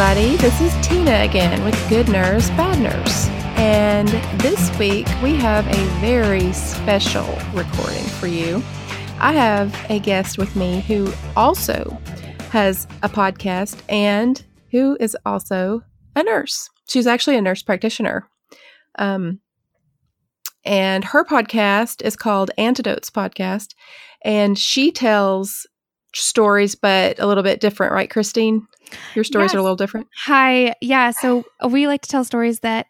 everybody. This is Tina again with Good Nurse, Bad Nurse. And this week we have a very special recording for you. I have a guest with me who also has a podcast and who is also a nurse. She's actually a nurse practitioner. And her podcast is called Antidotes Podcast. And she tells stories, but a little bit different, right, Christine? Your stories are a little different. Hi. Yeah. So we like to tell stories that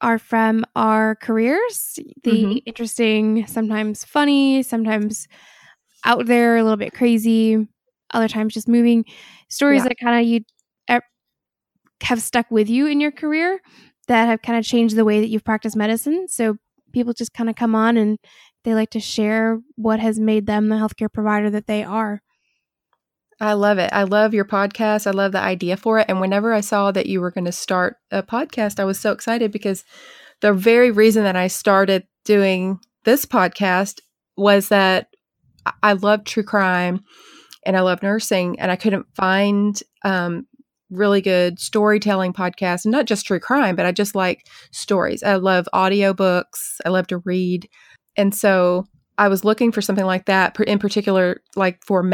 are from our careers, the interesting, sometimes funny, sometimes out there, a little bit crazy, other times just moving stories that kind of you have stuck with you in your career that have kind of changed the way that you've practiced medicine. So people just kind of come on and they like to share what has made them the healthcare provider that they are. I love it. I love your podcast. I love the idea for it. And whenever I saw that you were going to start a podcast, I was so excited because the very reason that I started doing this podcast was that I love true crime and I love nursing, and I couldn't find really good storytelling podcasts, and not just true crime, but I just like stories. I love audiobooks. I love to read. And so I was looking for something like that, in particular, like for the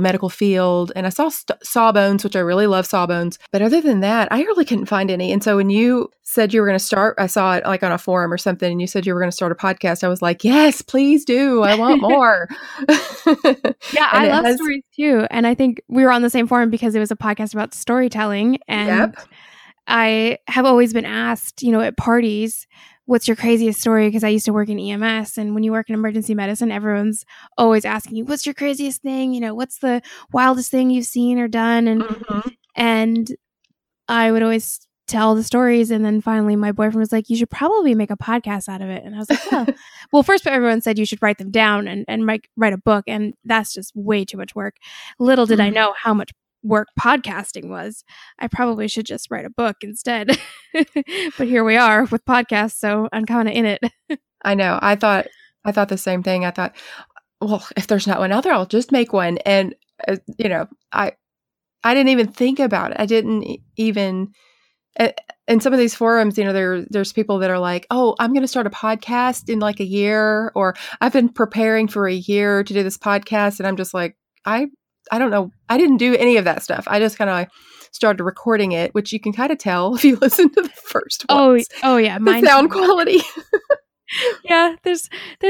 medical field. And I saw Sawbones, which I really love Sawbones. But other than that, I really couldn't find any. And so when you said you were going to start, I saw it like on a forum or something, and you said you were going to start a podcast. I was like, yes, please do. I want more. I love stories too. And I think we were on the same forum because it was a podcast about storytelling. And I have always been asked, at parties, what's your craziest story? Because I used to work in EMS. And when you work in emergency medicine, everyone's always asking you, what's your craziest thing? What's the wildest thing you've seen or done? And and I would always tell the stories. And then finally, my boyfriend was like, you should probably make a podcast out of it. And I was like, oh. Well, first, everyone said you should write them down and write a book. And that's just way too much work. Little did I know how much work podcasting was. I probably should just write a book instead. But here we are with podcasts, so I'm kind of in it. I know. I thought the same thing. I thought, well, if there's not one out there, I'll just make one. And I didn't even think about it. I didn't even. In some of these forums, there's people that are like, oh, I'm going to start a podcast in like a year, or I've been preparing for a year to do this podcast, and I'm just like, I don't know. I didn't do any of that stuff. I just kind of started recording it, which you can kind of tell if you listen to the first one. Oh, yeah. The sound quality. Yeah. There's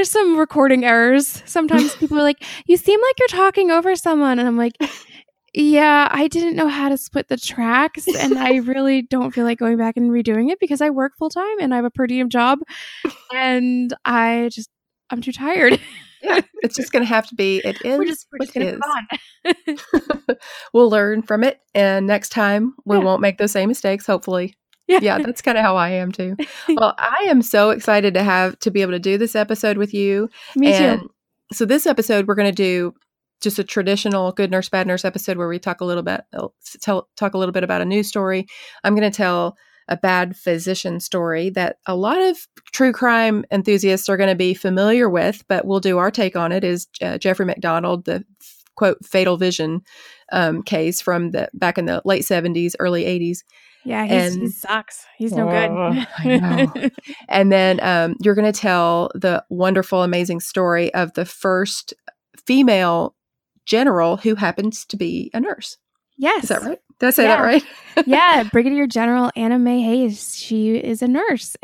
some recording errors. Sometimes people are like, you seem like you're talking over someone. And I'm like, yeah, I didn't know how to split the tracks. And I really don't feel like going back and redoing it because I work full time and I have a per diem job. And I'm too tired. Yeah, it's just going to have to be. It is. We're just going to move on. We'll learn from it, and next time we won't make those same mistakes. Hopefully, yeah, that's kind of how I am too. Well, I am so excited to be able to do this episode with you. Me too. So this episode, we're going to do just a traditional Good Nurse, Bad Nurse episode where we talk a little bit about a news story. I'm going to tell a bad physician story that a lot of true crime enthusiasts are going to be familiar with, but we'll do our take on it, is Jeffrey MacDonald, the quote, fatal vision case from back in the late 70s, early 80s. Yeah, he sucks. He's no good. I know. And then you're going to tell the wonderful, amazing story of the first female general who happens to be a nurse. Yes. Is that right? Did I say that right? Yeah. Brigadier General Anna Mae Hayes. She is a nurse.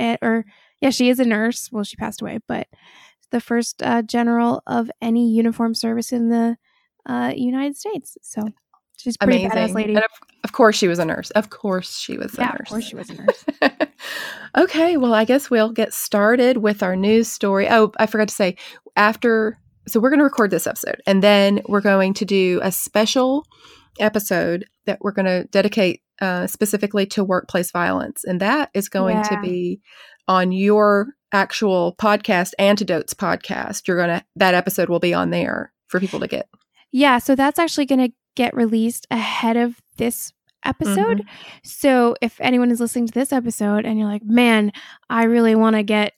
She is a nurse. Well, she passed away, but the first general of any uniformed service in the United States. So she's a pretty badass lady. And of course she was a nurse. Of course she was a nurse. Of course she was a nurse. Okay. Well, I guess we'll get started with our news story. Oh, I forgot to say, so we're going to record this episode, and then we're going to do a special episode that we're going to dedicate specifically to workplace violence. And that is going to be on your actual podcast, Antidotes Podcast. That episode will be on there for people to get. Yeah. So that's actually going to get released ahead of this episode. So if anyone is listening to this episode and you're like, man, I really want to get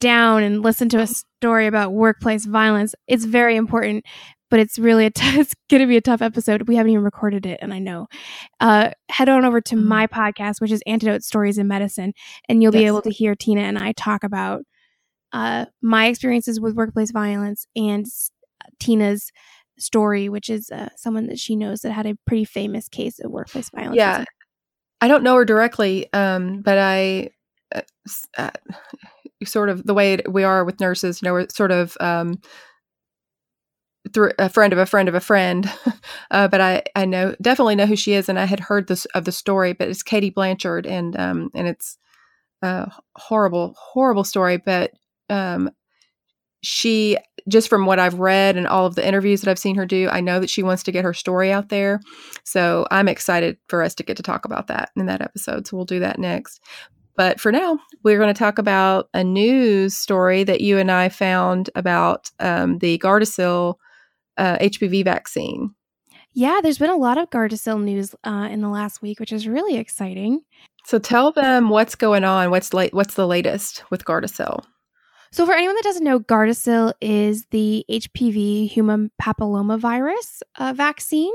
down and listen to a story about workplace violence, it's very important but it's really it's going to be a tough episode. We haven't even recorded it, and I know. Head on over to my podcast, which is Antidote Stories in Medicine, and you'll be able to hear Tina and I talk about my experiences with workplace violence and Tina's story, which is someone that she knows that had a pretty famous case of workplace violence. Yeah, I don't know her directly, but I sort of the way we are with nurses, you know, we're sort of through a friend of a friend of a friend, but I know definitely know who she is, and I had heard this of the story. But it's Katie Blanchard, and it's a horrible story, but she, just from what I've read and all of the interviews that I've seen her do, I know that she wants to get her story out there. So I'm excited for us to get to talk about that in that episode. So we'll do that next. But for now, we're going to talk about a news story that you and I found about the Gardasil HPV vaccine. Yeah, there's been a lot of Gardasil news in the last week, which is really exciting. So tell them what's going on. What's the latest with Gardasil? So for anyone that doesn't know, Gardasil is the HPV human papillomavirus vaccine,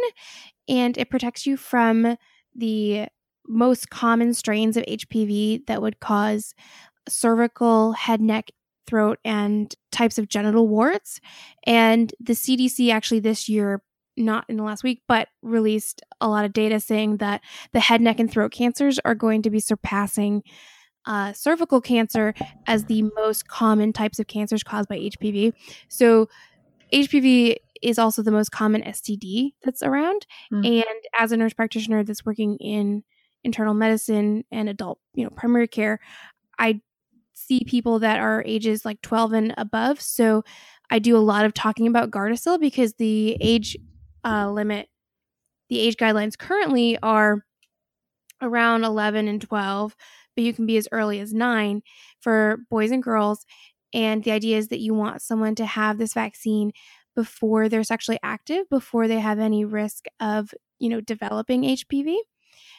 and it protects you from the most common strains of HPV that would cause cervical, head, neck, throat, and types of genital warts. And the CDC actually this year, not in the last week, but released a lot of data saying that the head, neck, and throat cancers are going to be surpassing cervical cancer as the most common types of cancers caused by HPV. So HPV is also the most common STD that's around. Mm-hmm. And as a nurse practitioner that's working in internal medicine and adult, you know, primary care, I see people that are ages like 12 and above. So I do a lot of talking about Gardasil because the age limit, the age guidelines currently are around 11 and 12. But you can be as early as 9 for boys and girls. And the idea is that you want someone to have this vaccine before they're sexually active, before they have any risk of, you know, developing HPV.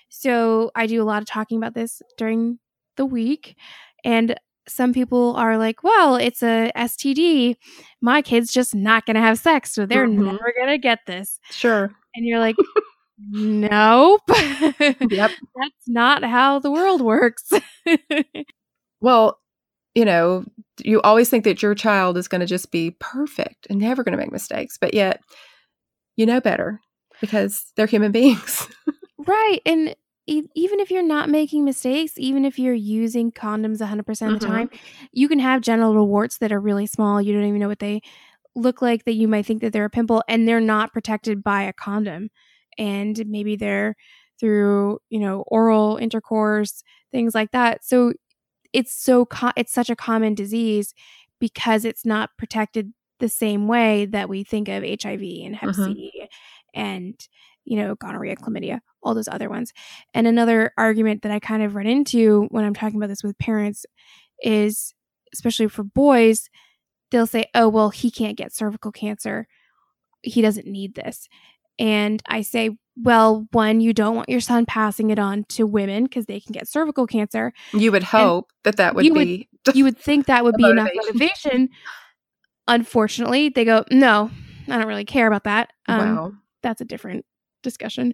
So I do a lot of talking about this during the week. And some people are like, well, it's a STD. My kid's just not going to have sex, so they're never going to get this. Sure. And you're like... Nope. Yep. That's not how the world works. Well, you know, you always think that your child is going to just be perfect and never going to make mistakes, but yet you know better because they're human beings. Right. And even if you're not making mistakes, even if you're using condoms 100% of the time, you can have genital warts that are really small. You don't even know what they look like, that you might think that they're a pimple, and they're not protected by a condom. And maybe they're through, you know, oral intercourse, things like that. So it's such a common disease because it's not protected the same way that we think of HIV and Hep C and, you know, gonorrhea, chlamydia, all those other ones. And another argument that I kind of run into when I'm talking about this with parents is, especially for boys, they'll say, oh, well, he can't get cervical cancer. He doesn't need this. And I say, well, one, you don't want your son passing it on to women because they can get cervical cancer. You would hope that would be. You would think that would be enough motivation. Unfortunately, they go, no, I don't really care about that. Wow. That's a different discussion.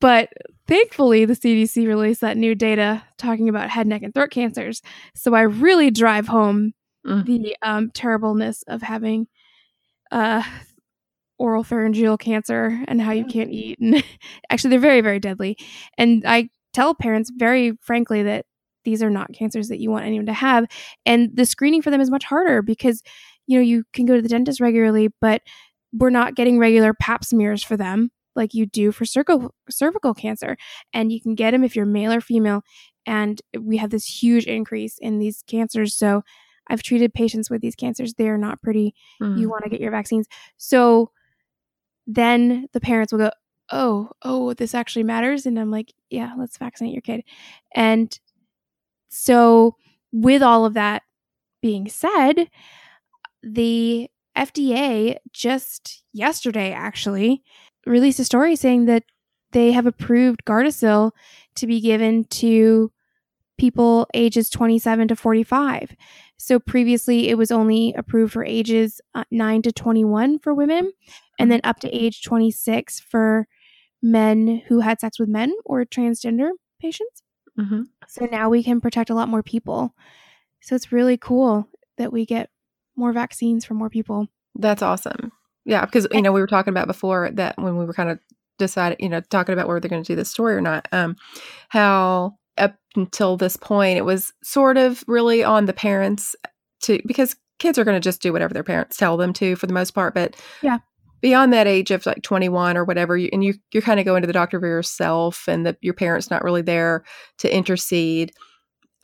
But thankfully, the CDC released that new data talking about head, neck, and throat cancers. So I really drive home the terribleness of having oral pharyngeal cancer and how you can't eat. And actually, they're very, very deadly. And I tell parents very frankly that these are not cancers that you want anyone to have. And the screening for them is much harder because, you know, you can go to the dentist regularly, but we're not getting regular pap smears for them like you do for cervical cancer. And you can get them if you're male or female. And we have this huge increase in these cancers. So I've treated patients with these cancers. They're not pretty. You want to get your vaccines. So then the parents will go, oh, this actually matters. And I'm like, yeah, let's vaccinate your kid. And so with all of that being said, the FDA just yesterday actually released a story saying that they have approved Gardasil to be given to people ages 27 to 45. So previously, it was only approved for ages 9 to 21 for women, and then up to age 26 for men who had sex with men or transgender patients. Mm-hmm. So now we can protect a lot more people. So it's really cool that we get more vaccines for more people. That's awesome. Yeah, because, you know, we were talking about before that when we were kind of deciding, you know, talking about whether they're going to do this story or not, how up until this point, it was sort of really on the parents to, because kids are going to just do whatever their parents tell them to for the most part. But yeah, beyond that age of like 21 or whatever, you kind of go into the doctor for yourself, and your parents not really there to intercede.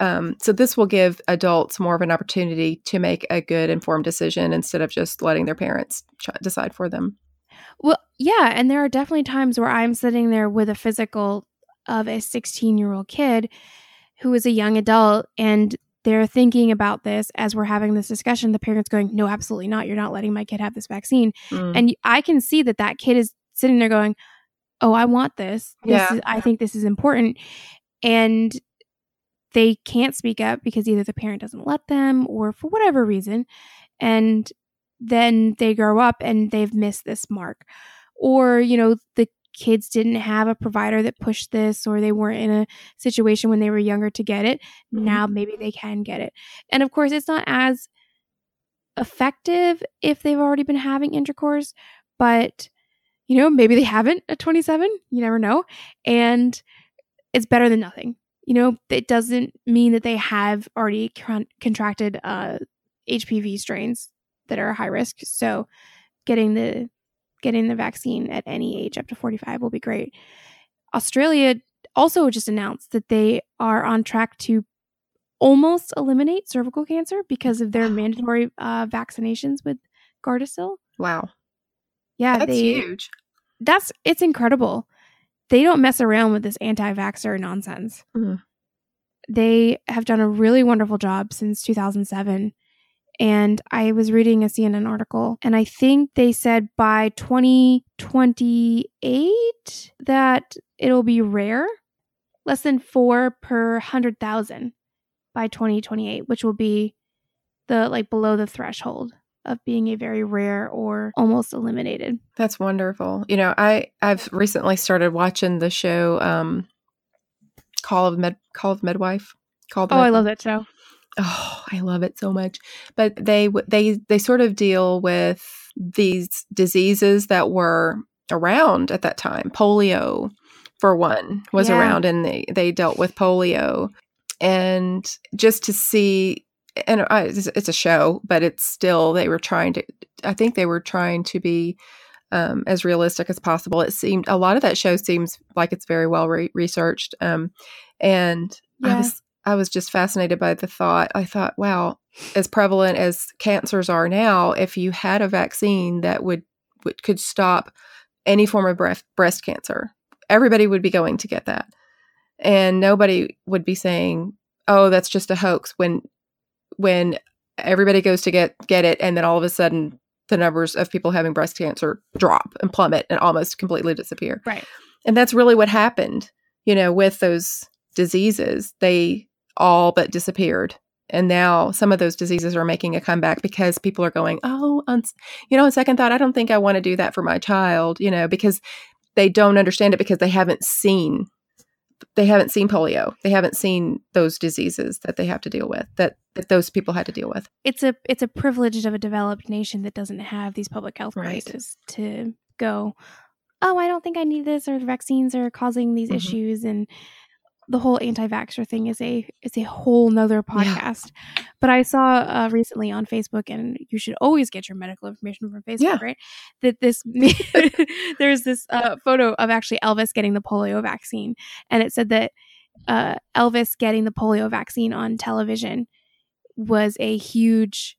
So this will give adults more of an opportunity to make a good informed decision instead of just letting their parents decide for them. Well, yeah. And there are definitely times where I'm sitting there with a physical of a 16-year-old kid who is a young adult, and they're thinking about this as we're having this discussion. The parent's going, no, absolutely not. You're not letting my kid have this vaccine. Mm. And I can see that kid is sitting there going, oh, I want this. I think this is important. And they can't speak up because either the parent doesn't let them or for whatever reason. And then they grow up and they've missed this mark. Or, you know, the kids didn't have a provider that pushed this, or they weren't in a situation when they were younger to get it. Mm-hmm. Now maybe they can get it. And of course, it's not as effective if they've already been having intercourse, but, you know, maybe they haven't at 27. You never know. And it's better than nothing. You know, it doesn't mean that they have already contracted HPV strains that are high risk. So getting the vaccine at any age up to 45 will be great. Australia also just announced that they are on track to almost eliminate cervical cancer because of their mandatory vaccinations with Gardasil. Wow. Yeah. That's huge. It's incredible. They don't mess around with this anti-vaxxer nonsense. Mm. They have done a really wonderful job since 2007. And I was reading a CNN article, and I think they said by 2028 that it'll be rare, less than 4 per 100,000 by 2028, which will be below the threshold of being a very rare or almost eliminated. That's wonderful. You know, I've recently started watching the show Call of Midwife. I love that show. Oh, I love it so much. But they sort of deal with these diseases that were around at that time. Polio, for one, was around, and they dealt with polio. And just to see, and it's a show, but it's still, they were trying to be as realistic as possible. It seemed, a lot of that show seems like it's very well researched. I was just fascinated by the thought. I thought, wow, as prevalent as cancers are now, if you had a vaccine that could stop any form of breast cancer, everybody would be going to get that. And nobody would be saying, oh, that's just a hoax, when everybody goes to get it, and then all of a sudden the numbers of people having breast cancer drop and plummet and almost completely disappear. Right. And that's really what happened, you know, with those diseases. They all but disappeared. And now some of those diseases are making a comeback because people are going, oh, on second thought, I don't think I want to do that for my child, you know, because they don't understand it, because they haven't seen polio. They haven't seen those diseases that they have to deal with, that those people had to deal with. It's a privilege of a developed nation that doesn't have these public health crises to go, oh, I don't think I need this, or the vaccines are causing these issues. And the whole anti-vaxxer thing is a whole nother podcast. Yeah. But I saw recently on Facebook, and you should always get your medical information from Facebook, right? That this there's this photo of actually Elvis getting the polio vaccine, and it said that Elvis getting the polio vaccine on television was a huge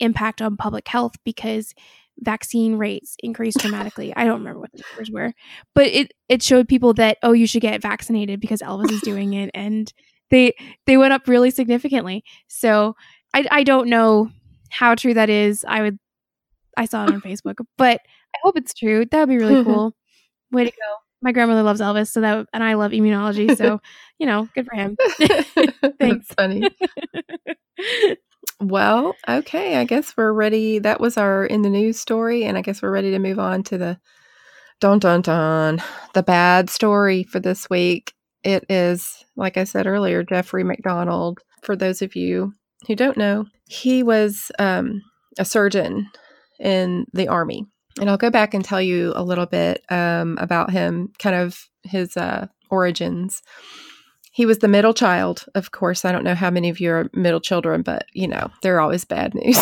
impact on public health because vaccine rates increased dramatically. I don't remember what the numbers were, but it showed people that, oh, you should get vaccinated because Elvis is doing it, and they went up really significantly. So I don't know how true that is. I saw it on Facebook, but I hope it's true. That would be really cool. Way to go. my grandmother loves Elvis, so that, and I love immunology, so you know, good for him. Thanks. That's funny. Well, okay, I guess we're ready. That was our in the news story, and I guess we're ready to move on to the the bad story for this week. It is, like I said earlier, Jeffrey MacDonald. For those of you who don't know, he was a surgeon in the Army. And I'll go back and tell you a little bit about him, kind of his origins. He was the middle child. Of course, I don't know how many of you are middle children, but, you know, they're always bad news.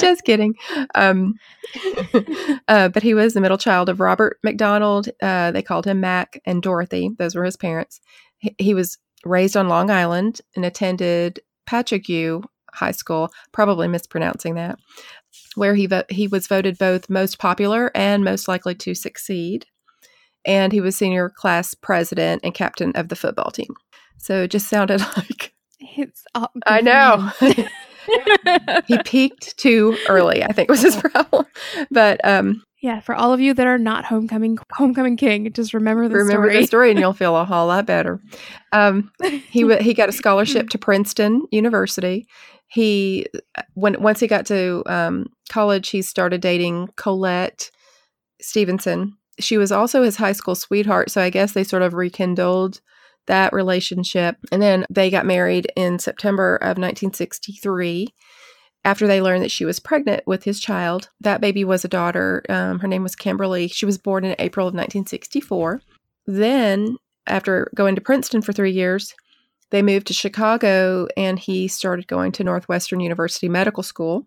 Just kidding. But he was the middle child of Robert MacDonald. They called him Mac, and Dorothy. Those were his parents. He was raised on Long Island and attended Patrick U High School, probably mispronouncing that, where he was voted both most popular and most likely to succeed. And he was senior class president and captain of the football team. So it just sounded like... It's all good. I know. He peaked too early, I think, was his problem. But yeah, for all of you that are not homecoming king, just remember the story, and you'll feel a whole lot better. He got a scholarship to Princeton University. Once he got to college, he started dating Colette Stevenson. She was also his high school sweetheart, so I guess they sort of rekindled that relationship. And then they got married in September of 1963 after they learned that she was pregnant with his child. That baby was a daughter. Her name was Kimberly. She was born in April of 1964. Then, after going to Princeton for 3 years, they moved to Chicago, and he started going to Northwestern University Medical School.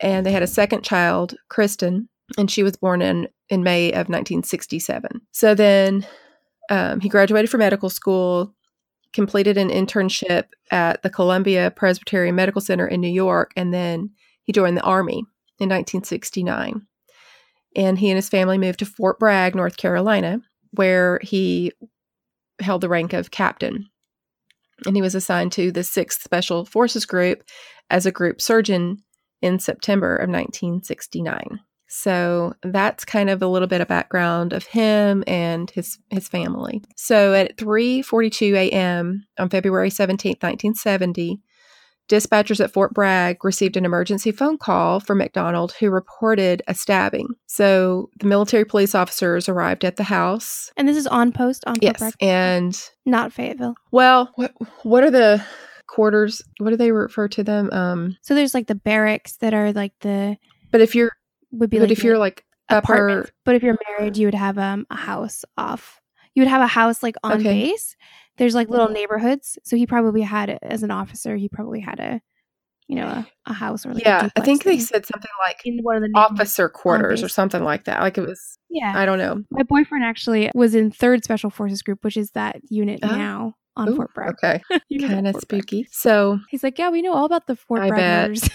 And they had a second child, Kristen, and she was born in May of 1967. So then... he graduated from medical school, completed an internship at the Columbia Presbyterian Medical Center in New York, and then he joined the Army in 1969. And he and his family moved to Fort Bragg, North Carolina, where he held the rank of captain. And he was assigned to the 6th Special Forces Group as a group surgeon in September of 1969. So that's kind of a little bit of background of him and his family. So at 3:42 a.m. on February 17, 1970, dispatchers at Fort Bragg received an emergency phone call from MacDonald, who reported a stabbing. So the military police officers arrived at the house. And this is on post on Fort Bragg? Yes, and... Not Fayetteville. Well, what are the... quarters? What do they refer to them? So there's like the barracks that are like the... But if you're... Would be but like if you're like apartment. But if you're married, you would have a house off. You would have a house like on base. There's like little neighborhoods. So he probably had, as an officer, he probably had a house or like a duplex. I think they said something like in one of the officer quarters or something like that. Like it was. Yeah. I don't know. My boyfriend actually was in 3rd Special Forces Group, which is that unit now on Fort Bragg. Okay. Kind of spooky. So he's like, yeah, we know all about the Fort Braggers.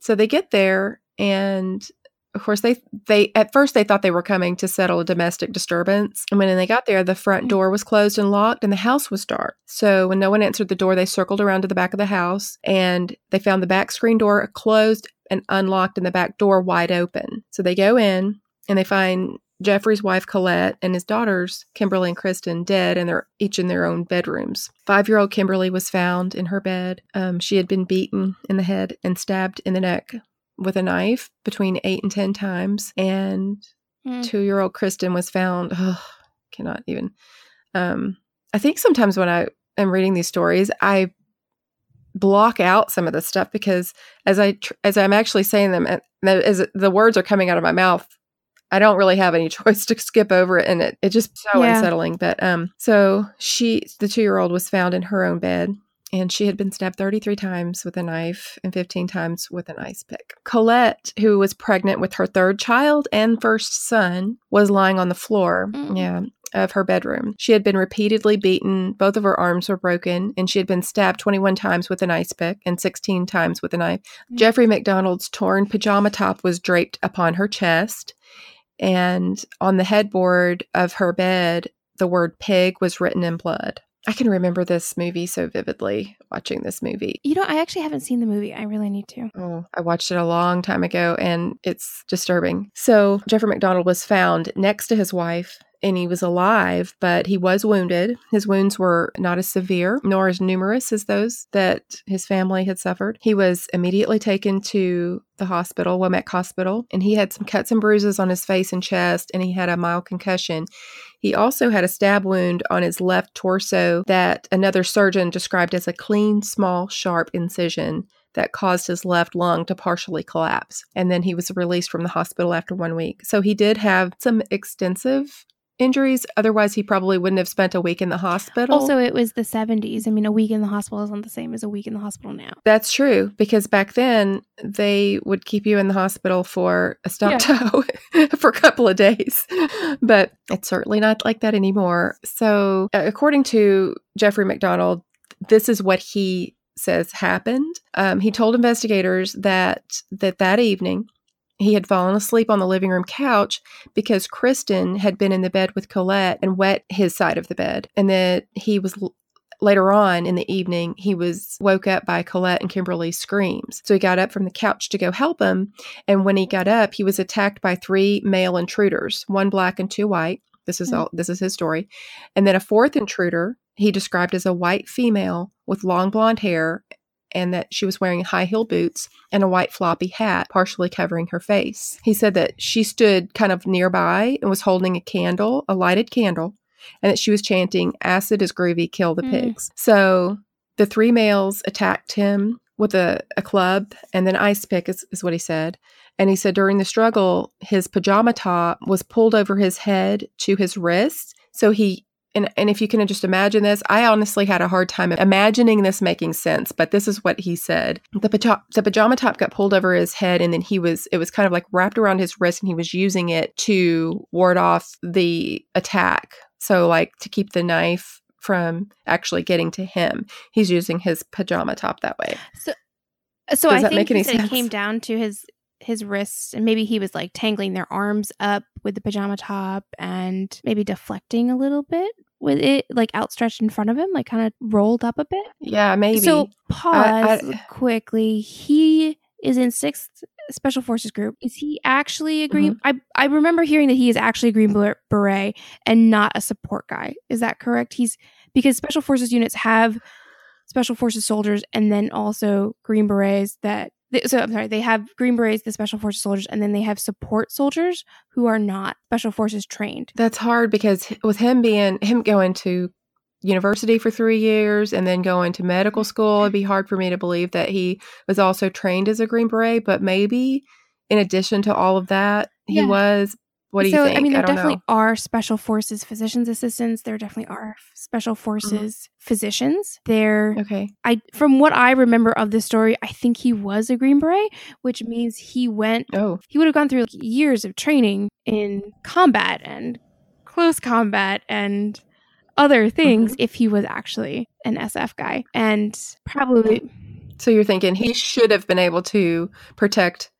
So they get there, and of course, they at first they thought they were coming to settle a domestic disturbance. And when they got there, the front door was closed and locked, and the house was dark. So when no one answered the door, they circled around to the back of the house, and they found the back screen door closed and unlocked and the back door wide open. So they go in, and they find Jeffrey's wife, Colette, and his daughters, Kimberly and Kristen, dead, and they're each in their own bedrooms. 5-year-old Kimberly was found in her bed. She had been beaten in the head and stabbed in the neck with a knife between 8 and 10 times, and 2-year-old Kristen was found. Cannot even. I think sometimes when I am reading these stories, I block out some of the stuff because as I'm actually saying them, as the words are coming out of my mouth, I don't really have any choice to skip over it, and it's just so unsettling. But so the 2-year-old was found in her own bed. And she had been stabbed 33 times with a knife and 15 times with an ice pick. Colette, who was pregnant with her 3rd child and 1st son, was lying on the floor of her bedroom. She had been repeatedly beaten. Both of her arms were broken. And she had been stabbed 21 times with an ice pick and 16 times with a knife. Mm-hmm. Jeffrey MacDonald's torn pajama top was draped upon her chest. And on the headboard of her bed, the word pig was written in blood. I can remember this movie so vividly, watching this movie. You know, I actually haven't seen the movie. I really need to. Oh, I watched it a long time ago, and it's disturbing. So Jeffrey MacDonald was found next to his wife, and he was alive, but he was wounded. His wounds were not as severe, nor as numerous as those that his family had suffered. He was immediately taken to the hospital, Womack Hospital, and he had some cuts and bruises on his face and chest, and he had a mild concussion. He also had a stab wound on his left torso that another surgeon described as a clean, small, sharp incision that caused his left lung to partially collapse. And then he was released from the hospital after 1 week. So he did have some extensive injuries. Otherwise, he probably wouldn't have spent a week in the hospital. Also, it was the 70s. I mean, a week in the hospital isn't the same as a week in the hospital now. That's true, because back then, they would keep you in the hospital for a stubbed toe for a couple of days. But it's certainly not like that anymore. So according to Jeffrey MacDonald, this is what he says happened. He told investigators that evening, he had fallen asleep on the living room couch because Kristen had been in the bed with Colette and wet his side of the bed. And then he was later on in the evening, he was woke up by Colette and Kimberly's screams. So he got up from the couch to go help him. And when he got up, he was attacked by three male intruders, one black and two white. This is his story. And then a fourth intruder he described as a white female with long blonde hair, and that she was wearing high-heeled boots and a white floppy hat, partially covering her face. He said that she stood kind of nearby and was holding a lighted candle, and that she was chanting, "Acid is groovy, kill the pigs." So the three males attacked him with a club and an ice pick is what he said. And he said during the struggle, his pajama top was pulled over his head to his wrist, so he... And if you can just imagine this, I honestly had a hard time imagining this making sense, but this is what he said. The pajama top got pulled over his head, and then it was kind of like wrapped around his wrist, and he was using it to ward off the attack. So like to keep the knife from actually getting to him, he's using his pajama top that way. So I think it came down to his wrists, and maybe he was like tangling their arms up with the pajama top and maybe deflecting a little bit with it like outstretched in front of him, like kind of rolled up a bit. Yeah, maybe. So quickly. He is in 6th Special Forces Group. Is he actually a Green? Mm-hmm. I remember hearing that he is actually a Green Beret and not a support guy. Is that correct? Because Special Forces units have Special Forces soldiers and then also Green Berets they have Green Berets, the Special Forces soldiers, and then they have support soldiers who are not Special Forces trained. That's hard because with him going to university for 3 years and then going to medical school, it'd be hard for me to believe that he was also trained as a Green Beret, but maybe in addition to all of that, he was... What do you think? I mean, there definitely are Special Forces physicians assistants. There definitely are Special Forces physicians. From what I remember of this story, I think he was a Green Beret, which means he would have gone through like years of training in combat and close combat and other things if he was actually an SF guy. And probably... So you're thinking he should have been able to protect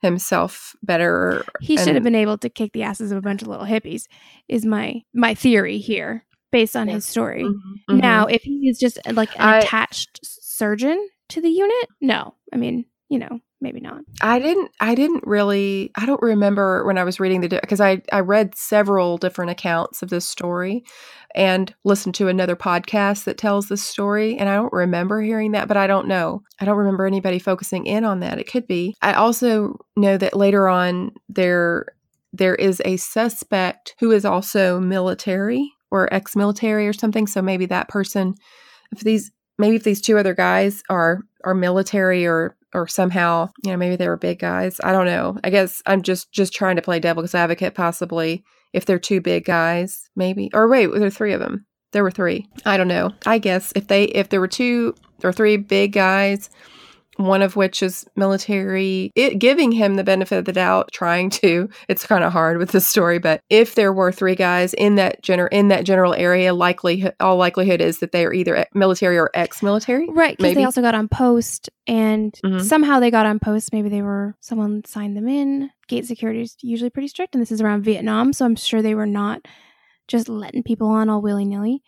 himself better. He should have been able to kick the asses of a bunch of little hippies is my theory here based on his story. Mm-hmm. Now, if he is just like an attached surgeon to the unit, no. I mean, you know, maybe not. I don't remember when I was reading because I read several different accounts of this story and listened to another podcast that tells this story. And I don't remember hearing that, but I don't know. I don't remember anybody focusing in on that. It could be. I also know that later on there is a suspect who is also military or ex-military or something. So maybe that person, if these two other guys are military or somehow, you know, maybe they were big guys. I don't know. I guess I'm just trying to play devil's advocate, possibly. If they're two big guys, maybe. Or wait, were there three of them? There were three. I don't know. I guess if there were two or three big guys, one of which is military, giving him the benefit of the doubt, it's kind of hard with this story, but if there were three guys in that general area, all likelihood is that they are either military or ex-military. Right, because they also got on post, and somehow they got on post. Maybe someone signed them in. Gate security is usually pretty strict, and this is around Vietnam, so I'm sure they were not just letting people on all willy-nilly.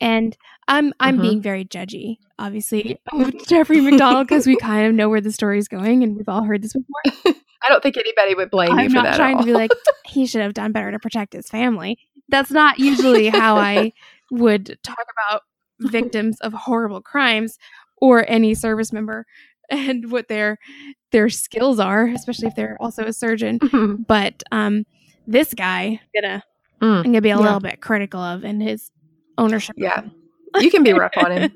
And I'm being very judgy, obviously, of Jeffrey MacDonald, because we kind of know where the story is going and we've all heard this before. I don't think anybody would blame you for that. I'm not trying to be like, he should have done better to protect his family. That's not usually how I would talk about victims of horrible crimes or any service member and what their skills are, especially if they're also a surgeon. Mm-hmm. But this guy, I'm gonna be a little bit critical of in his ownership. Yeah, you can be rough on him.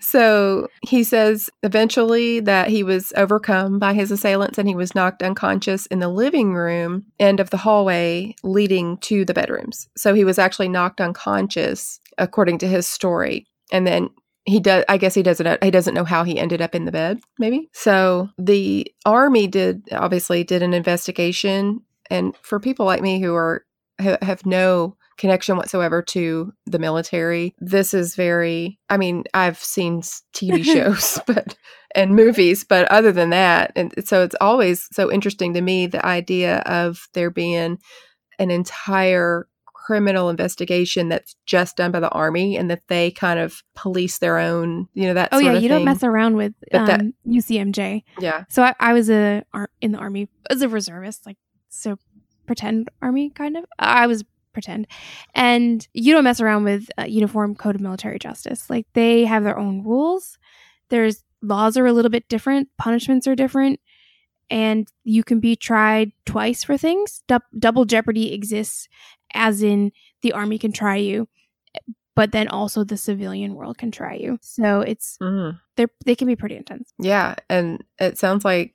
So he says eventually that he was overcome by his assailants and he was knocked unconscious in the living room end of the hallway leading to the bedrooms. So he was actually knocked unconscious according to his story. And then he doesn't know how he ended up in the bed, maybe. So the Army obviously did an investigation. And for people like me who have no connection whatsoever to the military, this is very, I mean, I've seen TV shows and movies, but other than that, and so it's always so interesting to me, the idea of there being an entire criminal investigation that's just done by the Army and that they kind of police their own, that sort of thing. Oh, yeah, you don't mess around with UCMJ. Yeah. So I was in the Army as a reservist, pretend Army, kind of. I was pretend. And you don't mess around with Uniform Code of Military Justice. Like, they have their own rules. There's laws are a little bit different. Punishments are different. And you can be tried twice for things. Double jeopardy exists, as in the Army can try you, but then also the civilian world can try you. So it's they can be pretty intense. Yeah, and it sounds like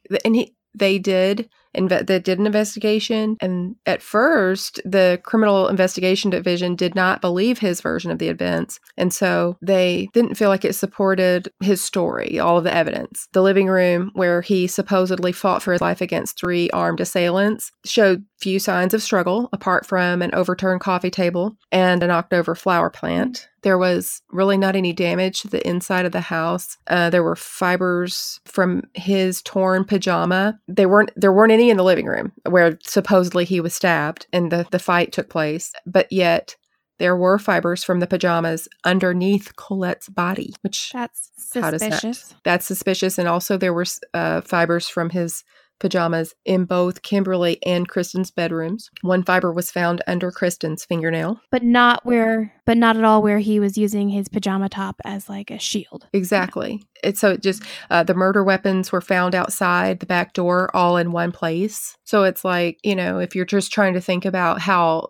they did an investigation, and at first the Criminal Investigation Division did not believe his version of the events, and so they didn't feel like it supported his story, all of the evidence. The living room where he supposedly fought for his life against three armed assailants showed few signs of struggle apart from an overturned coffee table and a knocked over flower plant. There was really not any damage to the inside of the house. There were fibers from his torn pajama. There weren't any in the living room where supposedly he was stabbed and the fight took place. But yet there were fibers from the pajamas underneath Colette's body, which that's suspicious. That's suspicious. And also there were fibers from his pajamas in both Kimberly and Kristen's bedrooms. One fiber was found under Kristen's fingernail, but not at all where he was using his pajama top as like a shield. Exactly. Yeah. So the murder weapons were found outside the back door, all in one place. So it's like, if you're just trying to think about how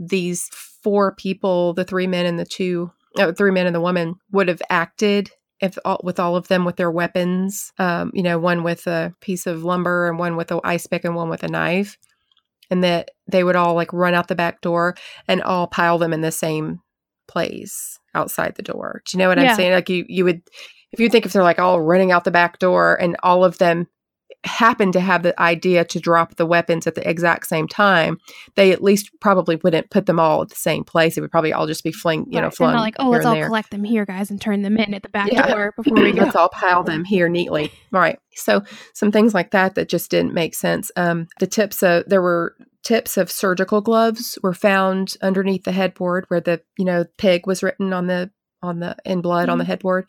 these four people, the three men and the woman, would have acted. With all of them with their weapons, one with a piece of lumber and one with an ice pick and one with a knife, and that they would all run out the back door and all pile them in the same place outside the door. Do you know what I'm saying? Like you would, if you think if they're all running out the back door and all of them happen to have the idea to drop the weapons at the exact same time, they at least probably wouldn't put them all at the same place. It would probably all just be flung. Not let's all collect them here, guys, and turn them in at the back door before we go. Let's all pile them here neatly. All right. So some things like that just didn't make sense. There were tips of surgical gloves were found underneath the headboard where the pig was written in blood on the headboard.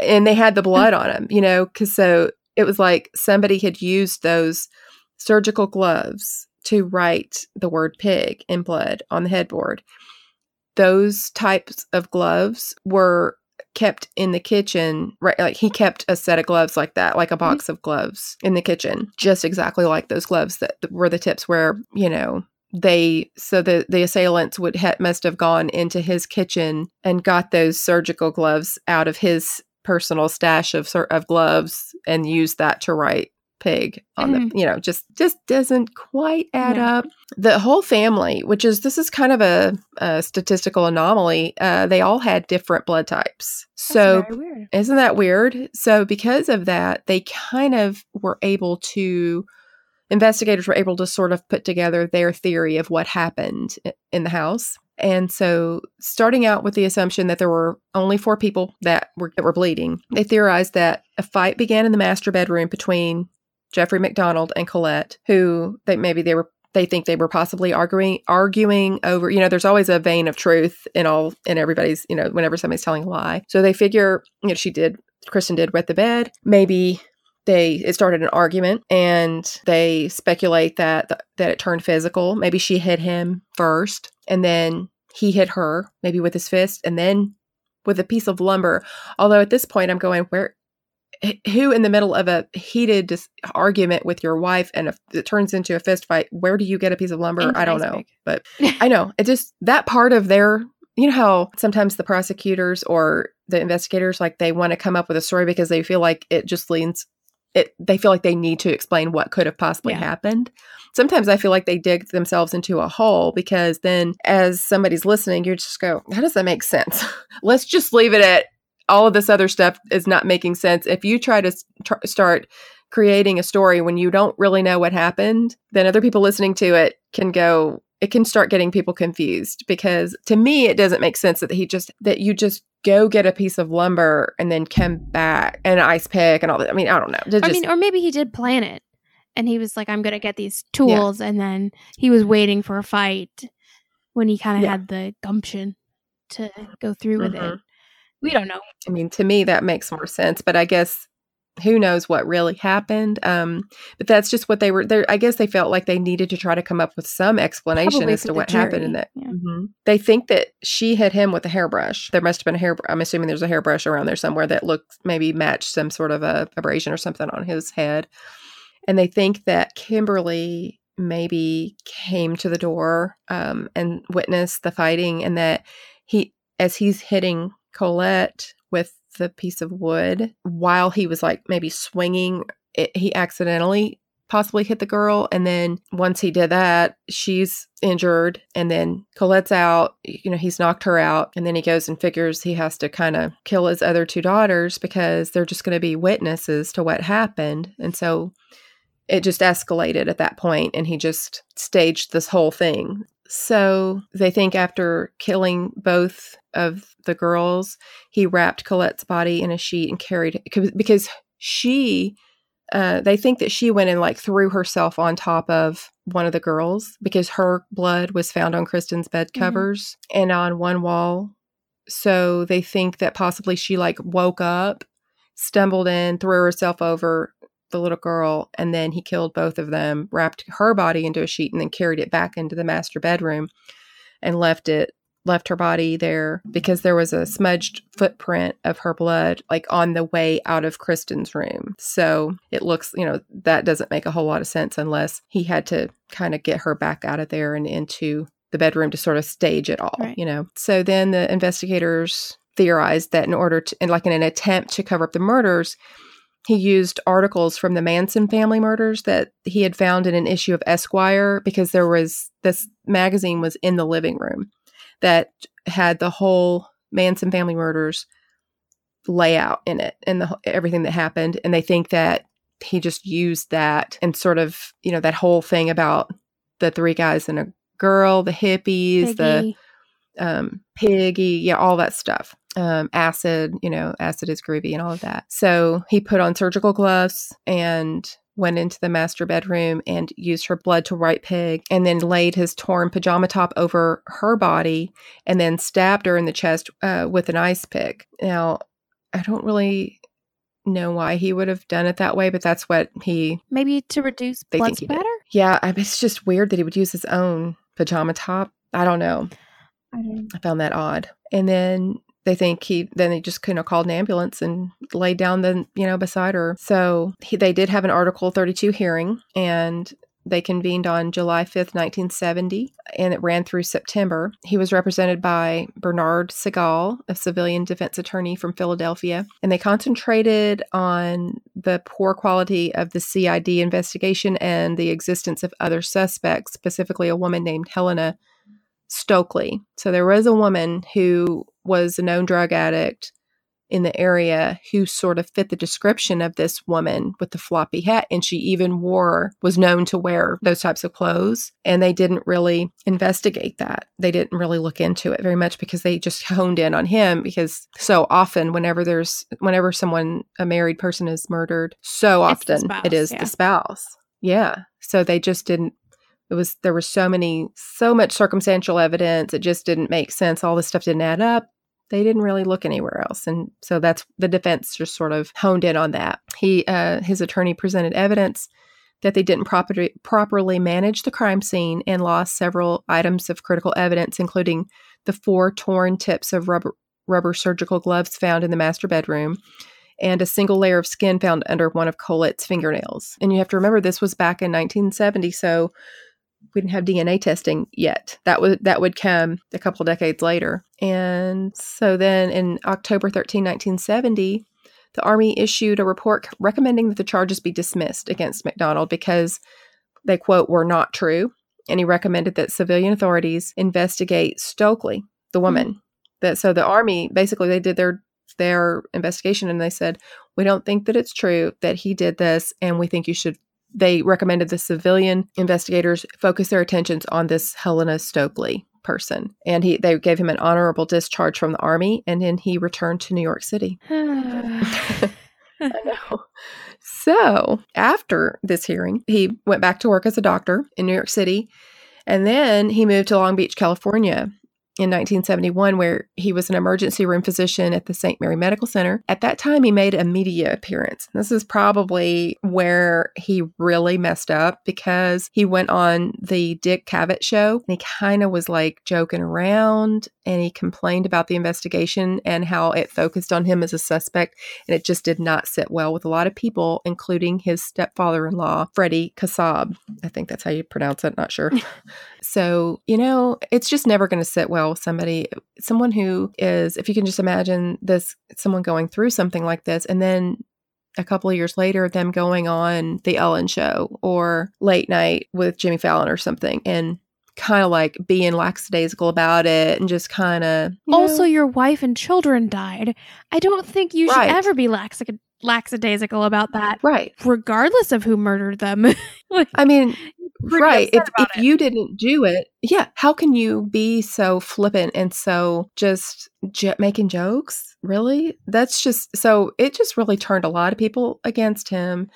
And they had the blood on them, because so it was like somebody had used those surgical gloves to write the word pig in blood on the headboard. Those types of gloves were kept in the kitchen, right? Like he kept a set of gloves like that, like a box of gloves in the kitchen, just exactly like those gloves that were the tips where, the assailants must have gone into his kitchen and got those surgical gloves out of his personal stash of gloves and use that to write pig on them. Just doesn't quite add up. The whole family, this is kind of a statistical anomaly. They all had different blood types. So that's very weird. Isn't that weird? So because of that, they kind of were able to, investigators were able to sort of put together their theory of what happened in the house. And so starting out with the assumption that there were only four people that were bleeding, they theorized that a fight began in the master bedroom between Jeffrey MacDonald and Colette, who they They think they were possibly arguing over, you know, there's always a vein of truth in everybody's, you know, whenever somebody's telling a lie. So they figure, you know, Kristen did wet the bed. Maybe it started an argument, and they speculate that it turned physical. Maybe she hit him first, and then he hit her, maybe with his fist, and then with a piece of lumber. Although at this point, I'm going, who in the middle of a heated argument with your wife and it turns into a fist fight, where do you get a piece of lumber? I don't know. But I know. It just, that part of their, you know how sometimes the prosecutors or the investigators, like they want to come up with a story because they feel like it just leans, they feel like they need to explain what could have possibly happened. Sometimes I feel like they dig themselves into a hole, because then as somebody's listening, you just go, how does that make sense? Let's just leave it at, all of this other stuff is not making sense. If you try to start creating a story when you don't really know what happened, then other people listening to it it can start getting people confused, because to me, it doesn't make sense that you just go get a piece of lumber and then come back and an ice pick and all that. I mean, I don't know. Or maybe he did plan it and he was like, I'm going to get these tools. Yeah. And then he was waiting for a fight when he kind of had the gumption to go through with it. We don't know. I mean, to me, that makes more sense, but I guess who knows what really happened. But that's just what they were there. I guess they felt like they needed to try to come up with some explanation as to what happened in that. Yeah. Mm-hmm. They think that she hit him with a hairbrush. There must have been I'm assuming there's a hairbrush around there somewhere that looked, maybe matched some sort of a abrasion or something on his head. And they think that Kimberly maybe came to the door and witnessed the fighting, and that as he's hitting Colette with the piece of wood, while he was like maybe swinging it, he accidentally possibly hit the girl, and then once he did that, she's injured, and then Colette's out, you know, he's knocked her out, and then he goes and figures he has to kind of kill his other two daughters because they're just going to be witnesses to what happened. And so it just escalated at that point, and he just staged this whole thing. So they think after killing both of the girls, he wrapped Colette's body in a sheet and carried it, because they think that she went and like threw herself on top of one of the girls, because her blood was found on Kristen's bed covers and on one wall. So they think that possibly she like woke up, stumbled in, threw herself over the little girl, and then he killed both of them, wrapped her body into a sheet, and then carried it back into the master bedroom and left her body there, because there was a smudged footprint of her blood like on the way out of Kristen's room. So it looks, you know, that doesn't make a whole lot of sense unless he had to kind of get her back out of there and into the bedroom to sort of stage it all, right. You know. So then the investigators theorized that in an attempt to cover up the murders, he used articles from the Manson family murders that he had found in an issue of Esquire, because there was this magazine was in the living room that had the whole Manson family murders layout in it and everything that happened. And they think that he just used that and sort of, you know, that whole thing about the three guys and a girl, the hippies, Piggy. The Piggy, yeah, all that stuff. Acid, you know, acid is groovy and all of that. So he put on surgical gloves and went into the master bedroom and used her blood to write pig, and then laid his torn pajama top over her body, and then stabbed her in the chest with an ice pick. Now, I don't really know why he would have done it that way, but that's what he... Maybe to reduce blood spatter? Yeah, it's just weird that he would use his own pajama top. I don't know. I found that odd. And then... They think he just kind of called an ambulance and laid down beside her. So they did have an Article 32 hearing, and they convened on July 5th, 1970, and it ran through September. He was represented by Bernard Segal, a civilian defense attorney from Philadelphia, and they concentrated on the poor quality of the CID investigation and the existence of other suspects, specifically a woman named Helena Stoeckley. So there was a woman who was a known drug addict in the area who sort of fit the description of this woman with the floppy hat. And she even was known to wear those types of clothes. And they didn't really investigate that. They didn't really look into it very much, because they just honed in on him, because so often whenever someone, a married person is murdered, so often it is the spouse. Yeah. So they just didn't There was so much circumstantial evidence. It just didn't make sense. All this stuff didn't add up. They didn't really look anywhere else. And so that's the defense just sort of honed in on that. His attorney presented evidence that they didn't properly manage the crime scene and lost several items of critical evidence, including the 4 torn tips of rubber surgical gloves found in the master bedroom and a single layer of skin found under one of Colette's fingernails. And you have to remember, this was back in 1970, so we didn't have DNA testing yet. That would come a couple decades later. And so then in October 13, 1970, the Army issued a report recommending that the charges be dismissed against MacDonald because they, quote, were not true. And he recommended that civilian authorities investigate Stoeckley, the woman. Mm-hmm. So the Army, basically, they did their investigation and they said, we don't think that it's true that he did this, and we think you should. They recommended the civilian investigators focus their attentions on this Helena Stoeckley person. And they gave him an honorable discharge from the Army, and then he returned to New York City. I know. So after this hearing, he went back to work as a doctor in New York City, and then he moved to Long Beach, California in 1971, where he was an emergency room physician at the St. Mary Medical Center. At that time, he made a media appearance. This is probably where he really messed up, because he went on the Dick Cavett show and he kind of was like joking around, and he complained about the investigation and how it focused on him as a suspect, and it just did not sit well with a lot of people, including his stepfather-in-law, Freddie Kassab. I think that's how you pronounce it, not sure. So, it's just never going to sit well with someone who is, if you can just imagine this, someone going through something like this, and then a couple of years later, them going on the Ellen show or Late Night with Jimmy Fallon or something, and kind of like being lackadaisical about it and just kind of... Also, your wife and children died. I don't think you should ever be lackadaisical about that. Right. Regardless of who murdered them. Right. If you didn't do it, yeah. How can you be so flippant and so just making jokes? Really? That's just... So it just really turned a lot of people against him.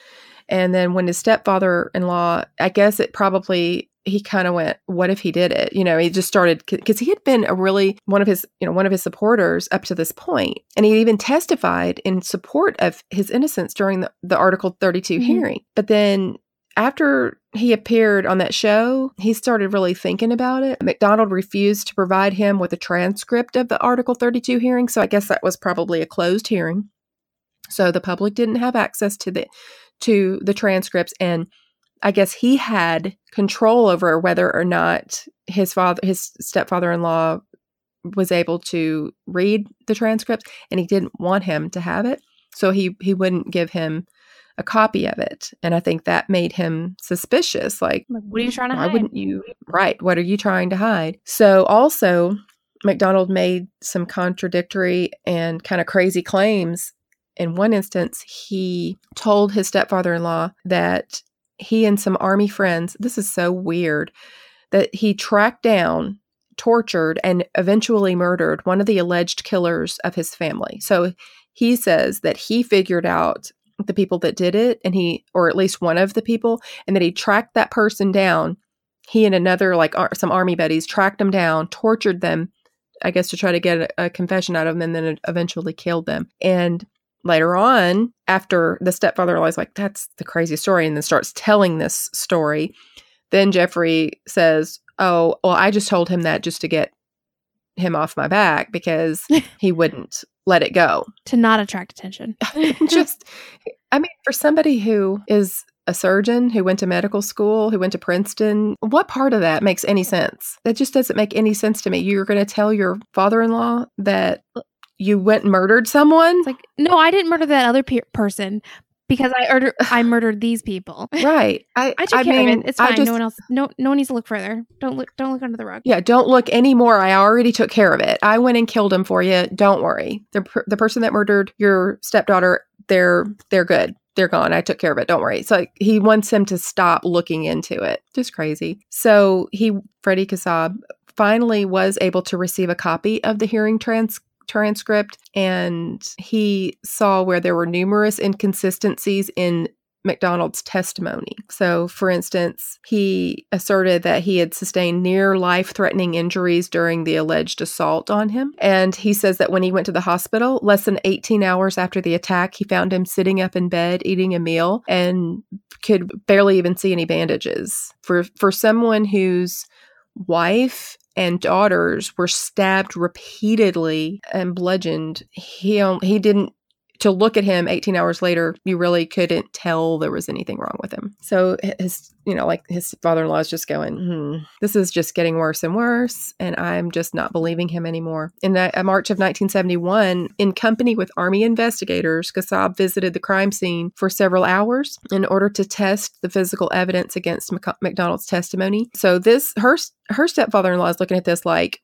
And then when his stepfather-in-law, I guess it probably... He kind of went, what if he did it? He just started, because he had been one of his supporters up to this point. And he even testified in support of his innocence during the Article 32 mm-hmm. hearing. But then after he appeared on that show, he started really thinking about it. MacDonald refused to provide him with a transcript of the Article 32 hearing. So I guess that was probably a closed hearing. So the public didn't have access to the transcripts, and I guess he had control over whether or not his stepfather-in-law was able to read the transcripts, and he didn't want him to have it. So he wouldn't give him a copy of it. And I think that made him suspicious. Like what are you trying to hide? Why wouldn't you? Right. What are you trying to hide? So also, MacDonald made some contradictory and kind of crazy claims. In one instance, he told his stepfather-in-law that he and some Army friends, this is so weird, that he tracked down, tortured, and eventually murdered one of the alleged killers of his family. So he says that he figured out the people that did it, or at least one of the people, and that he tracked that person down. He and another, some Army buddies, tracked them down, tortured them, I guess, to try to get a confession out of them, and then eventually killed them. And later on, after the stepfather-in-law is like, that's the crazy story, and then starts telling this story, then Jeffrey says, oh, well, I just told him that just to get him off my back because he wouldn't let it go. To not attract attention. For somebody who is a surgeon, who went to medical school, who went to Princeton, what part of that makes any sense? That just doesn't make any sense to me. You're going to tell your father-in-law that... You went and murdered someone? It's like, no, I didn't murder that other person because I murdered these people. Right. I took care of it. It's fine. No one needs to look further. Don't look under the rug. Yeah, don't look anymore. I already took care of it. I went and killed him for you. Don't worry. The person that murdered your stepdaughter, they're good. They're gone. I took care of it. Don't worry. So he wants him to stop looking into it. Just crazy. So Freddie Kassab finally was able to receive a copy of the hearing transcript, and he saw where there were numerous inconsistencies in MacDonald's testimony. So, for instance, he asserted that he had sustained near life-threatening injuries during the alleged assault on him. And he says that when he went to the hospital, less than 18 hours after the attack, he found him sitting up in bed, eating a meal, and could barely even see any bandages. For someone whose wife and daughters were stabbed repeatedly and bludgeoned, he didn't. To look at him 18 hours later, you really couldn't tell there was anything wrong with him. So his father-in-law is just going, this is just getting worse and worse, and I'm just not believing him anymore. In March of 1971, in company with Army investigators, Kassab visited the crime scene for several hours in order to test the physical evidence against MacDonald's testimony. So her stepfather-in-law is looking at this like,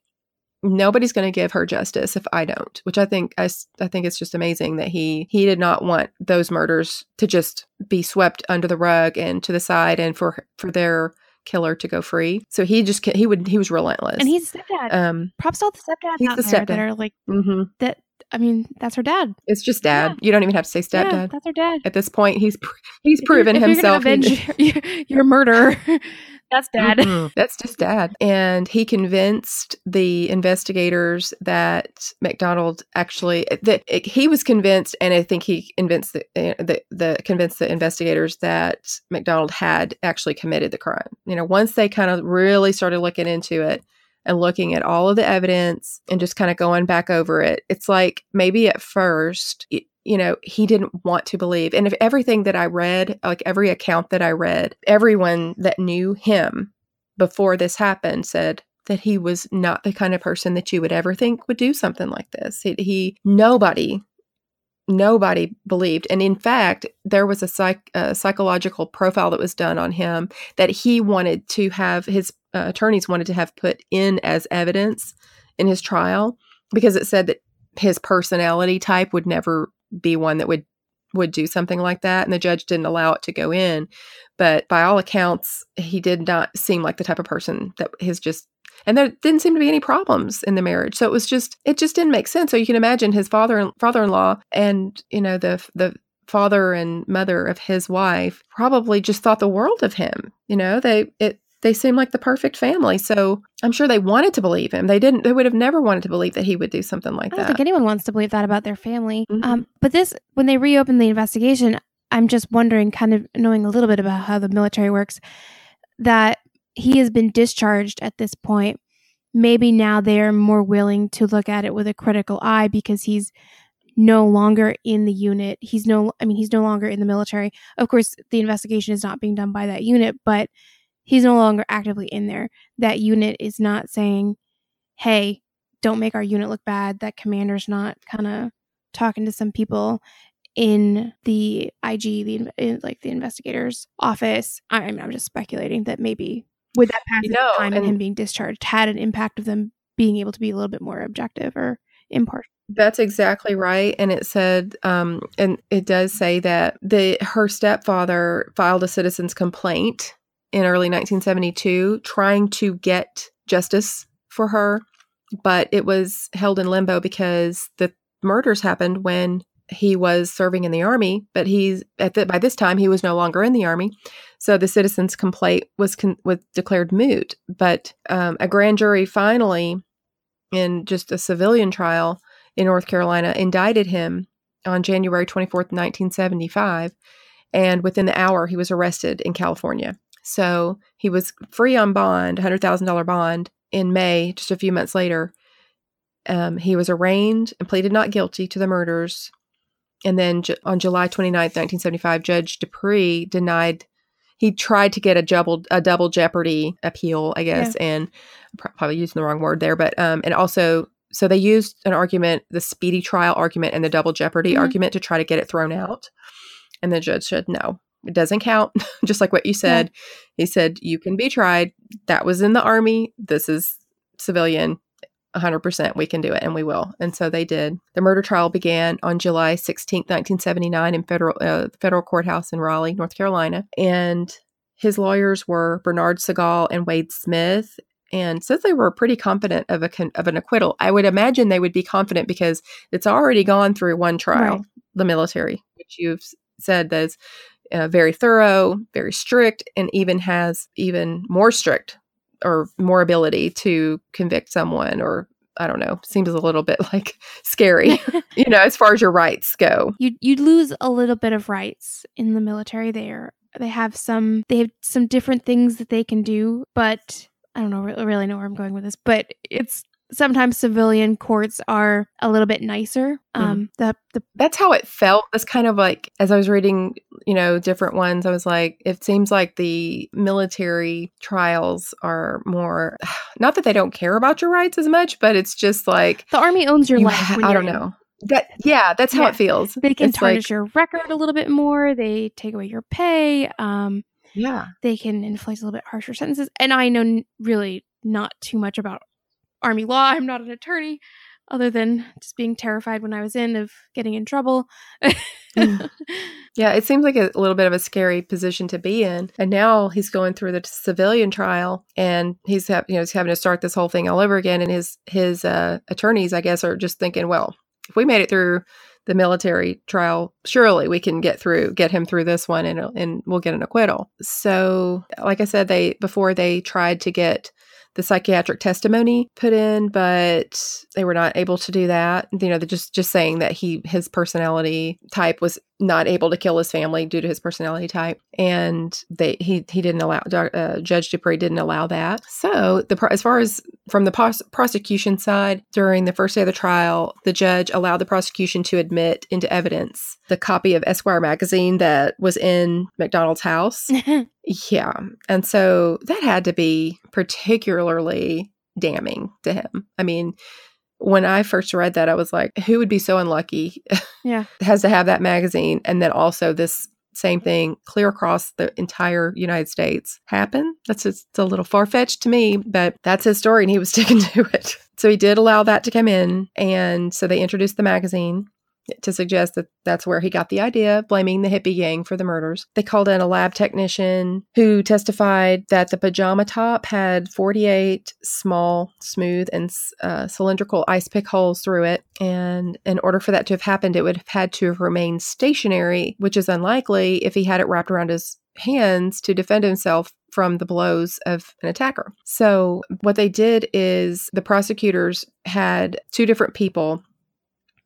nobody's going to give her justice if I don't, which I think it's just amazing that he did not want those murders to just be swept under the rug and to the side and for their killer to go free. So he was relentless. And he's the stepdad. Props to all the stepdads out there that are like that. I mean, that's her dad. It's just dad. Yeah. You don't even have to say stepdad. Yeah, that's her dad. At this point, he's proven himself. You're gonna avenge your murderer. That's dad. Mm-mm. That's just dad. And he convinced the investigators that MacDonald he was convinced, and I think he convinced convinced the investigators that MacDonald had actually committed the crime. You know, once they kind of really started looking into it and looking at all of the evidence and just kind of going back over it, it's like maybe at first, you know, he didn't want to believe. And if everything that I read, like every account that I read, everyone that knew him before this happened said that he was not the kind of person that you would ever think would do something like this. Nobody believed. And in fact, there was a psychological profile that was done on him that he wanted to have, his attorneys wanted to have put in as evidence in his trial, because it said that his personality type would never be one that would do something like that. And the judge didn't allow it to go in. But by all accounts, he did not seem like the type of person that and there didn't seem to be any problems in the marriage. So it just didn't make sense. So you can imagine his father-in-law and, you know, the father and mother of his wife probably just thought the world of him. You know, they seemed like the perfect family. So I'm sure they wanted to believe him. They would have never wanted to believe that he would do something like that. I don't think anyone wants to believe that about their family. Mm-hmm. But when they reopened the investigation, I'm just wondering, kind of knowing a little bit about how the military works, that he has been discharged at this point. Maybe now they're more willing to look at it with a critical eye because he's no longer in the unit. He's no longer in the military. Of course, the investigation is not being done by that unit, but he's no longer actively in there. That unit is not saying, hey, don't make our unit look bad. That commander's not kind of talking to some people in the IG, the investigator's office. I mean, I'm just speculating that maybe with that passage of time and him being discharged had an impact of them being able to be a little bit more objective or impartial. That's exactly right. And it said, and it does say that her stepfather filed a citizen's complaint in early 1972, trying to get justice for her, but it was held in limbo because the murders happened when he was serving in the Army, but by this time he was no longer in the Army. So the citizen's complaint was declared moot, but a grand jury finally, in just a civilian trial in North Carolina, indicted him on January 24th, 1975, and within the hour he was arrested in California. So he was free on bond, $100,000 bond, in May, just a few months later. He was arraigned and pleaded not guilty to the murders. And then on July 29th, 1975, Judge Dupree he tried to get a double jeopardy appeal, I guess, and I'm probably using the wrong word there. But and also, so they used an argument, the speedy trial argument and the double jeopardy argument to try to get it thrown out. And the judge said, no, it doesn't count. Just like what you said. Yeah. He said, you can be tried. That was in the Army. This is civilian. 100%. We can do it, and we will. And so they did. The murder trial began on July 16th, 1979 in federal courthouse in Raleigh, North Carolina. And his lawyers were Bernard Segal and Wade Smith. And since they were pretty confident of an acquittal, I would imagine they would be confident because it's already gone through one trial, the military, which you've said that very thorough, very strict, and even has even more strict or more ability to convict someone, or I don't know, seems a little bit like scary, you know, as far as your rights go. You lose a little bit of rights in the military there. They have some different things that they can do, but I don't know, really know where I'm going with this, but it's sometimes civilian courts are a little bit nicer. That's how it felt. That's kind of like, as I was reading, you know, different ones, I was like, it seems like the military trials are more, not that they don't care about your rights as much, but it's just like the Army owns your life. I don't know. That's how it feels. They can tarnish your record a little bit more. They take away your pay. They can inflict a little bit harsher sentences. And I know really not too much about Army law. I'm not an attorney, other than just being terrified when I was of getting in trouble. Yeah, it seems like a little bit of a scary position to be in. And now he's going through the civilian trial, and he's having to start this whole thing all over again. And his attorneys, I guess, are just thinking, well, if we made it through the military trial, surely we can get him through this one, and we'll get an acquittal. So, like I said, before they tried to get the psychiatric testimony put in, but they were not able to do that. You know, they're just saying that his personality type was not able to kill his family due to his personality type, and he didn't allow, Judge Dupree didn't allow that. So as far as from the prosecution side, during the first day of the trial, the judge allowed the prosecution to admit into evidence the copy of Esquire magazine that was in MacDonald's house. Yeah, and so that had to be particularly damning to him. I mean, when I first read that, I was like, who would be so unlucky? Yeah, has to have that magazine. And then also this same thing clear across the entire United States happen. That's just, it's a little far-fetched to me, but that's his story and he was sticking to it. So he did allow that to come in. And so they introduced the magazine to suggest that that's where he got the idea, blaming the hippie gang for the murders. They called in a lab technician who testified that the pajama top had 48 small, smooth, and cylindrical ice pick holes through it. And in order for that to have happened, it would have had to have remained stationary, which is unlikely if he had it wrapped around his hands to defend himself from the blows of an attacker. So what they did is the prosecutors had two different people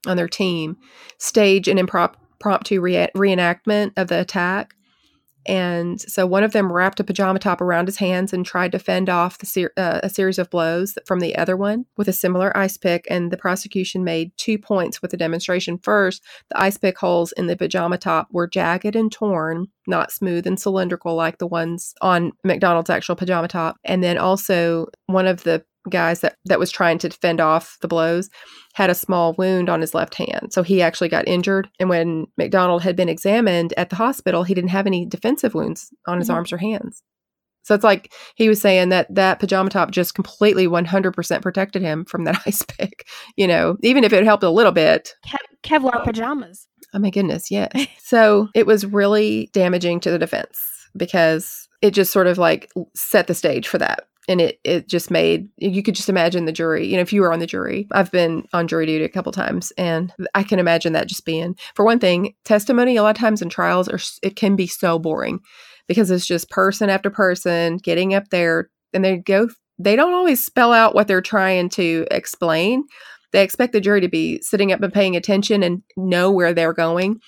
on their team stage an impromptu reenactment of the attack. And so one of them wrapped a pajama top around his hands and tried to fend off a series of blows from the other one with a similar ice pick. And the prosecution made 2 points with the demonstration. First, the ice pick holes in the pajama top were jagged and torn, not smooth and cylindrical like the ones on MacDonald's actual pajama top. And then also one of the guys that was trying to fend off the blows had a small wound on his left hand. So he actually got injured. And when MacDonald had been examined at the hospital, he didn't have any defensive wounds on his arms or hands. So it's like he was saying that pajama top just completely 100% protected him from that ice pick, you know, even if it helped a little bit. Kevlar pajamas. Oh my goodness. Yeah. So it was really damaging to the defense because it just sort of like set the stage for that. And it just made, you could just imagine the jury, you know, if you were on the jury. I've been on jury duty a couple times, and I can imagine that just being, for one thing, testimony a lot of times in trials, it can be so boring because it's just person after person getting up there, and they don't always spell out what they're trying to explain. They expect the jury to be sitting up and paying attention and know where they're going.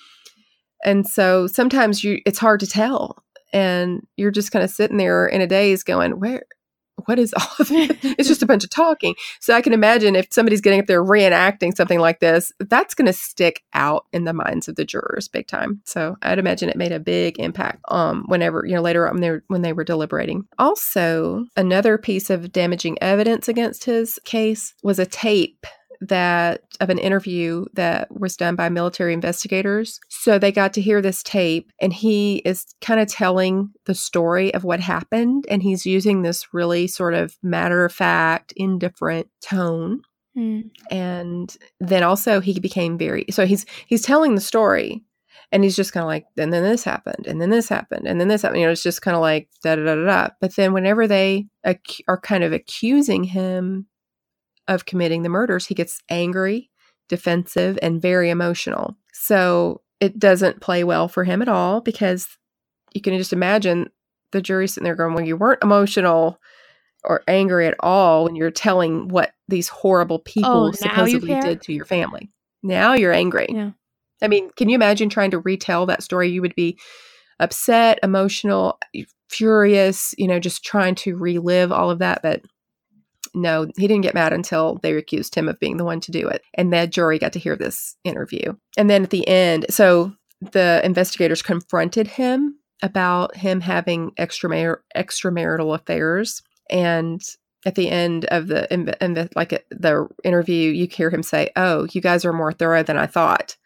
And so sometimes it's hard to tell, and you're just kind of sitting there in a daze going, what is all of it? It's just a bunch of talking. So I can imagine if somebody's getting up there reenacting something like this, that's going to stick out in the minds of the jurors big time. So I'd imagine it made a big impact whenever, you know, later on when they were deliberating. Also, another piece of damaging evidence against his case was a tape of an interview that was done by military investigators. So they got to hear this tape, and he is kind of telling the story of what happened. And he's using this really sort of matter of fact, indifferent tone. Mm. And then also he became so he's telling the story, and he's just kind of like, and then this happened, and then this happened, and then this happened. You know, it's just kind of like, da da da da. But then whenever they are kind of accusing him of committing the murders, he gets angry, defensive, and very emotional. So it doesn't play well for him at all because you can just imagine the jury sitting there going, well, you weren't emotional or angry at all when you're telling what these horrible people supposedly did to your family. Now you're angry. Yeah. I mean, can you imagine trying to retell that story? You would be upset, emotional, furious, you know, just trying to relive all of that. But no, he didn't get mad until they accused him of being the one to do it. And that jury got to hear this interview. And then at the end, so the investigators confronted him about him having extramarital affairs. And at the end of the interview, you hear him say, "Oh, you guys are more thorough than I thought."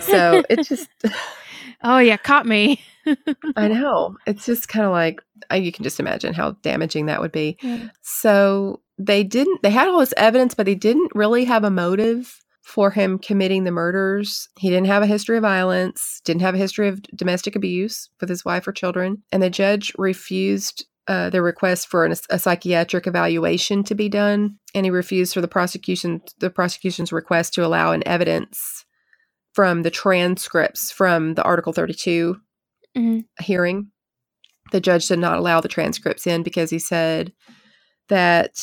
So it's just, oh yeah, caught me. I know. It's just kind of like, you can just imagine how damaging that would be. Yeah. So they had all this evidence, but they didn't really have a motive for him committing the murders. He didn't have a history of violence, didn't have a history of domestic abuse with his wife or children. And the judge refused their request for a psychiatric evaluation to be done. And he refused for the prosecution's request to allow an evidence from the transcripts from the Article 32 hearing. The judge did not allow the transcripts in because he said that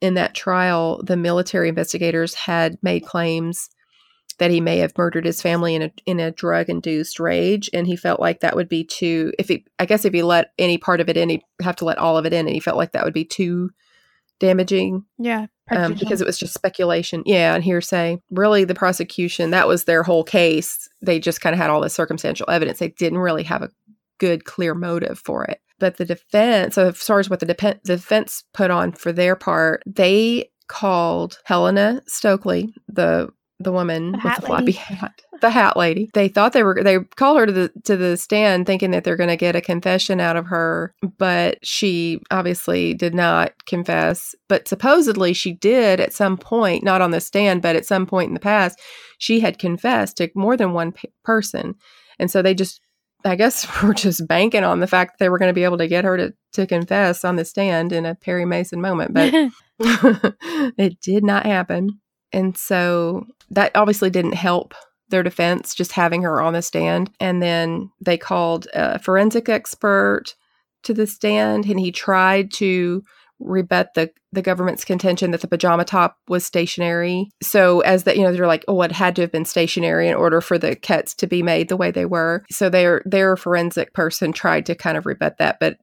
in that trial, the military investigators had made claims that he may have murdered his family in a drug-induced rage, and he felt like that would be too. If he let any part of it in, he'd have to let all of it in, and he felt like that would be too damaging. Yeah, because it was just speculation. Yeah, and hearsay. Really, the prosecution, that was their whole case. They just kind of had all this circumstantial evidence. They didn't really have a good, clear motive for it. But the defense, so as far as what the defense put on for their part, they called Helena Stoeckley, the woman with the floppy hat, the hat lady. They thought they called her to the stand thinking that they're going to get a confession out of her, but she obviously did not confess. But supposedly she did at some point, not on the stand, but at some point in the past, she had confessed to more than one person. And so they just, I guess we're just banking on the fact that they were going to be able to get her to confess on the stand in a Perry Mason moment, but it did not happen. And so that obviously didn't help their defense, just having her on the stand. And then they called a forensic expert to the stand, and he tried to rebut the government's contention that the pajama top was stationary. So as that, you know, they're like, oh, it had to have been stationary in order for the cuts to be made the way they were. So their forensic person tried to kind of rebut that, but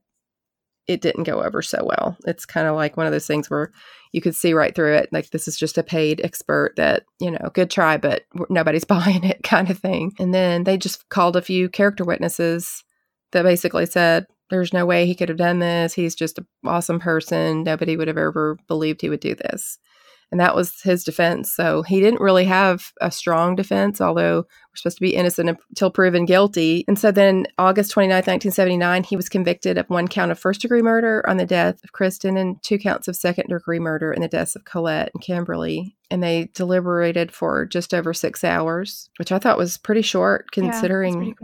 it didn't go over so well. It's kind of like one of those things where you could see right through it. Like, this is just a paid expert that, you know, good try, but nobody's buying it kind of thing. And then they just called a few character witnesses that basically said, there's no way he could have done this. He's just an awesome person. Nobody would have ever believed he would do this. And that was his defense. So he didn't really have a strong defense, although we're supposed to be innocent until proven guilty. And so then August 29th, 1979, he was convicted of 1 count of first-degree murder on the death of Kristen and 2 counts of second-degree murder in the deaths of Colette and Kimberly. And they deliberated for just over 6 hours, which I thought was pretty short considering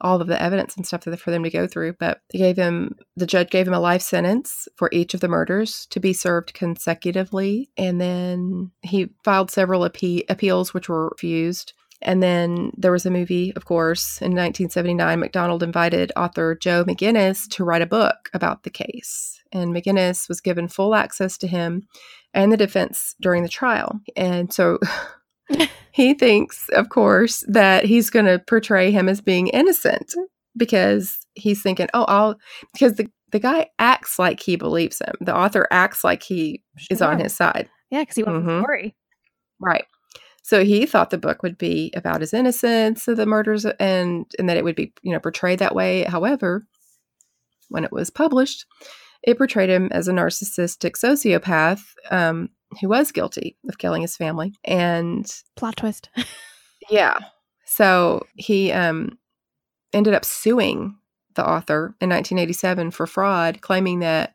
all of the evidence and stuff for them to go through. But they the judge gave him a life sentence for each of the murders to be served consecutively. And then he filed several appeals, which were refused. And then there was a movie, of course. In 1979, MacDonald invited author Joe McGinnis to write a book about the case. And McGinnis was given full access to him and the defense during the trial. And so he thinks, of course, that he's going to portray him as being innocent because he's thinking, because the guy acts like he believes him. The author acts like he is on his side. Yeah, because he wants to worry. Right. So he thought the book would be about his innocence of the murders and that it would be, you know, portrayed that way. However, when it was published, it portrayed him as a narcissistic sociopath who was guilty of killing his family. And plot twist. Yeah. So he ended up suing the author in 1987 for fraud, claiming that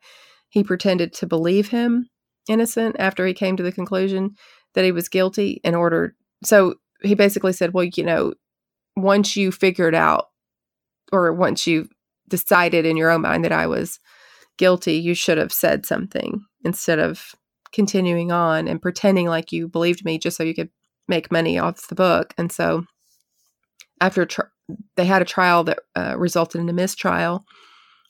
he pretended to believe him innocent after he came to the conclusion that he was guilty in order. So he basically said, well, you know, once you figured out or once you decided in your own mind that I was guilty, you should have said something instead of continuing on and pretending like you believed me just so you could make money off the book. And so after they had a trial that resulted in a mistrial,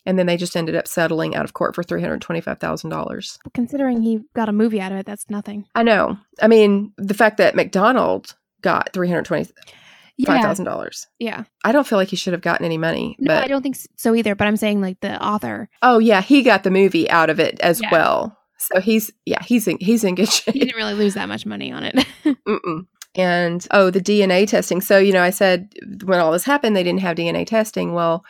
and then they just ended up settling out of court for $325,000. Considering he got a movie out of it, that's nothing. I know. I mean, the fact that MacDonald got $325,000. Yeah. I don't feel like he should have gotten any money. No, I don't think so either, but I'm saying like the author. Oh, yeah. He got the movie out of it as well. So he's in good shape. He didn't really lose that much money on it. Mm-mm. And, the DNA testing. So, I said when all this happened, they didn't have DNA testing. Well,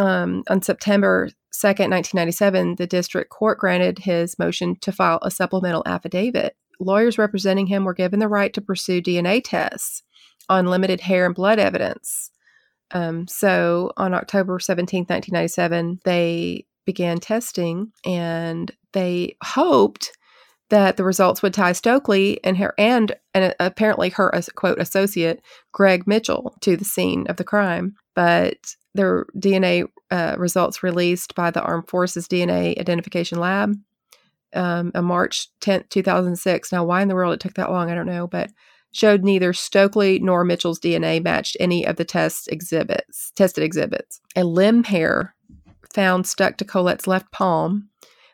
on September 2nd, 1997, the district court granted his motion to file a supplemental affidavit. Lawyers representing him were given the right to pursue DNA tests on limited hair and blood evidence. So on October 17th, 1997, they began testing, and they hoped that the results would tie Stoeckley and her and apparently her, quote, associate, Greg Mitchell, to the scene of the crime. But their DNA results released by the Armed Forces DNA Identification Lab on March 10th, 2006. Now, why in the world it took that long, I don't know, but showed neither Stoeckley nor Mitchell's DNA matched any of the tested exhibits. A limb hair found stuck to Colette's left palm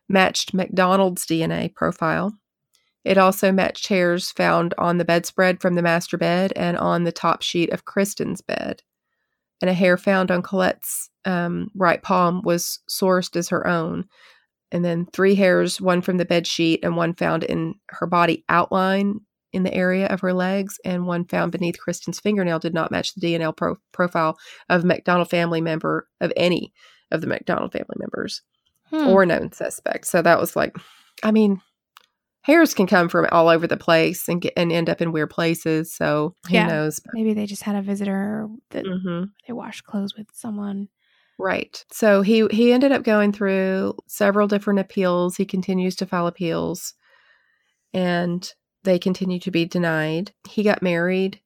matched MacDonald's DNA profile. It also matched hairs found on the bedspread from the master bed and on the top sheet of Kristen's bed. And a hair found on Colette's right palm was sourced as her own. And then three hairs, one from the bed sheet and one found in her body outline in the area of her legs, and one found beneath Kristen's fingernail, did not match the DNA profile of any of the MacDonald family members. Or known suspect. So that was like, I mean, hairs can come from all over the place and end up in weird places. So who knows? Maybe they just had a visitor that they washed clothes with someone. Right. So he ended up going through several different appeals. He continues to file appeals, and they continue to be denied. He got married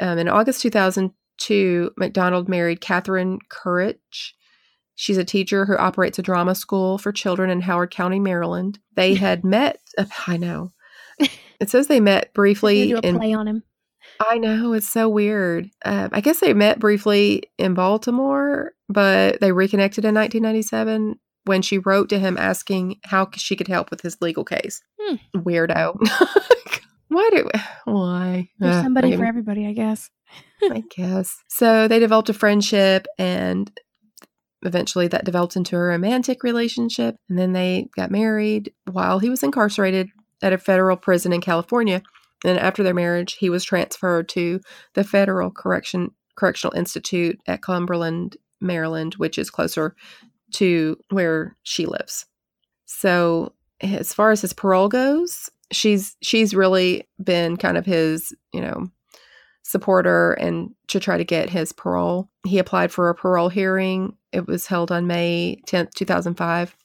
in August 2002. MacDonald married Catherine Courage. She's a teacher who operates a drama school for children in Howard County, Maryland. They had met. I know. It says they met briefly. You do a play on him. I know. It's so weird. I guess they met briefly in Baltimore, but they reconnected in 1997 when she wrote to him asking how she could help with his legal case. Weirdo. Why? There's somebody for everybody, I guess. I guess. So they developed a friendship, and eventually that developed into a romantic relationship, and then they got married while he was incarcerated at a federal prison in California. And after their marriage, he was transferred to the Federal Correctional Institute at Cumberland, Maryland, which is closer to where she lives. So as far as his parole goes, she's really been kind of his, supporter, and to try to get his parole. He applied for a parole hearing. It was held on May 10th, 2005.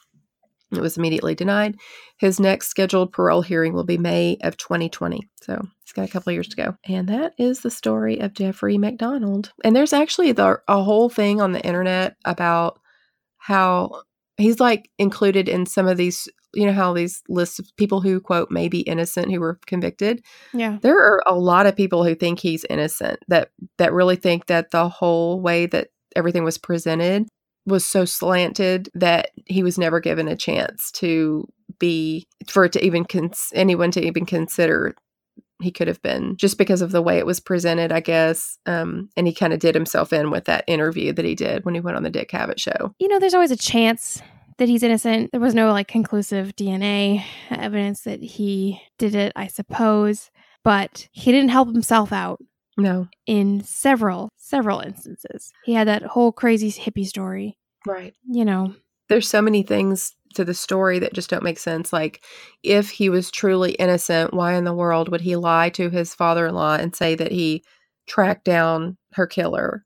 It was immediately denied. His next scheduled parole hearing will be May of 2020. So he's got a couple of years to go. And that is the story of Jeffrey MacDonald. And there's actually a whole thing on the internet about how he's like included in some of these, how these lists of people who, quote, may be innocent who were convicted. Yeah. There are a lot of people who think he's innocent, that really think that the whole way that everything was presented was so slanted that he was never given a chance anyone to even consider he could have been, just because of the way it was presented, I guess. And he kind of did himself in with that interview that he did when he went on the Dick Cavett show. There's always a chance that he's innocent. There was no conclusive DNA evidence that he did it, I suppose, but he didn't help himself out. No. In several instances. He had that whole crazy hippie story. Right. There's so many things to the story that just don't make sense. Like, if he was truly innocent, why in the world would he lie to his father-in-law and say that he tracked down her killer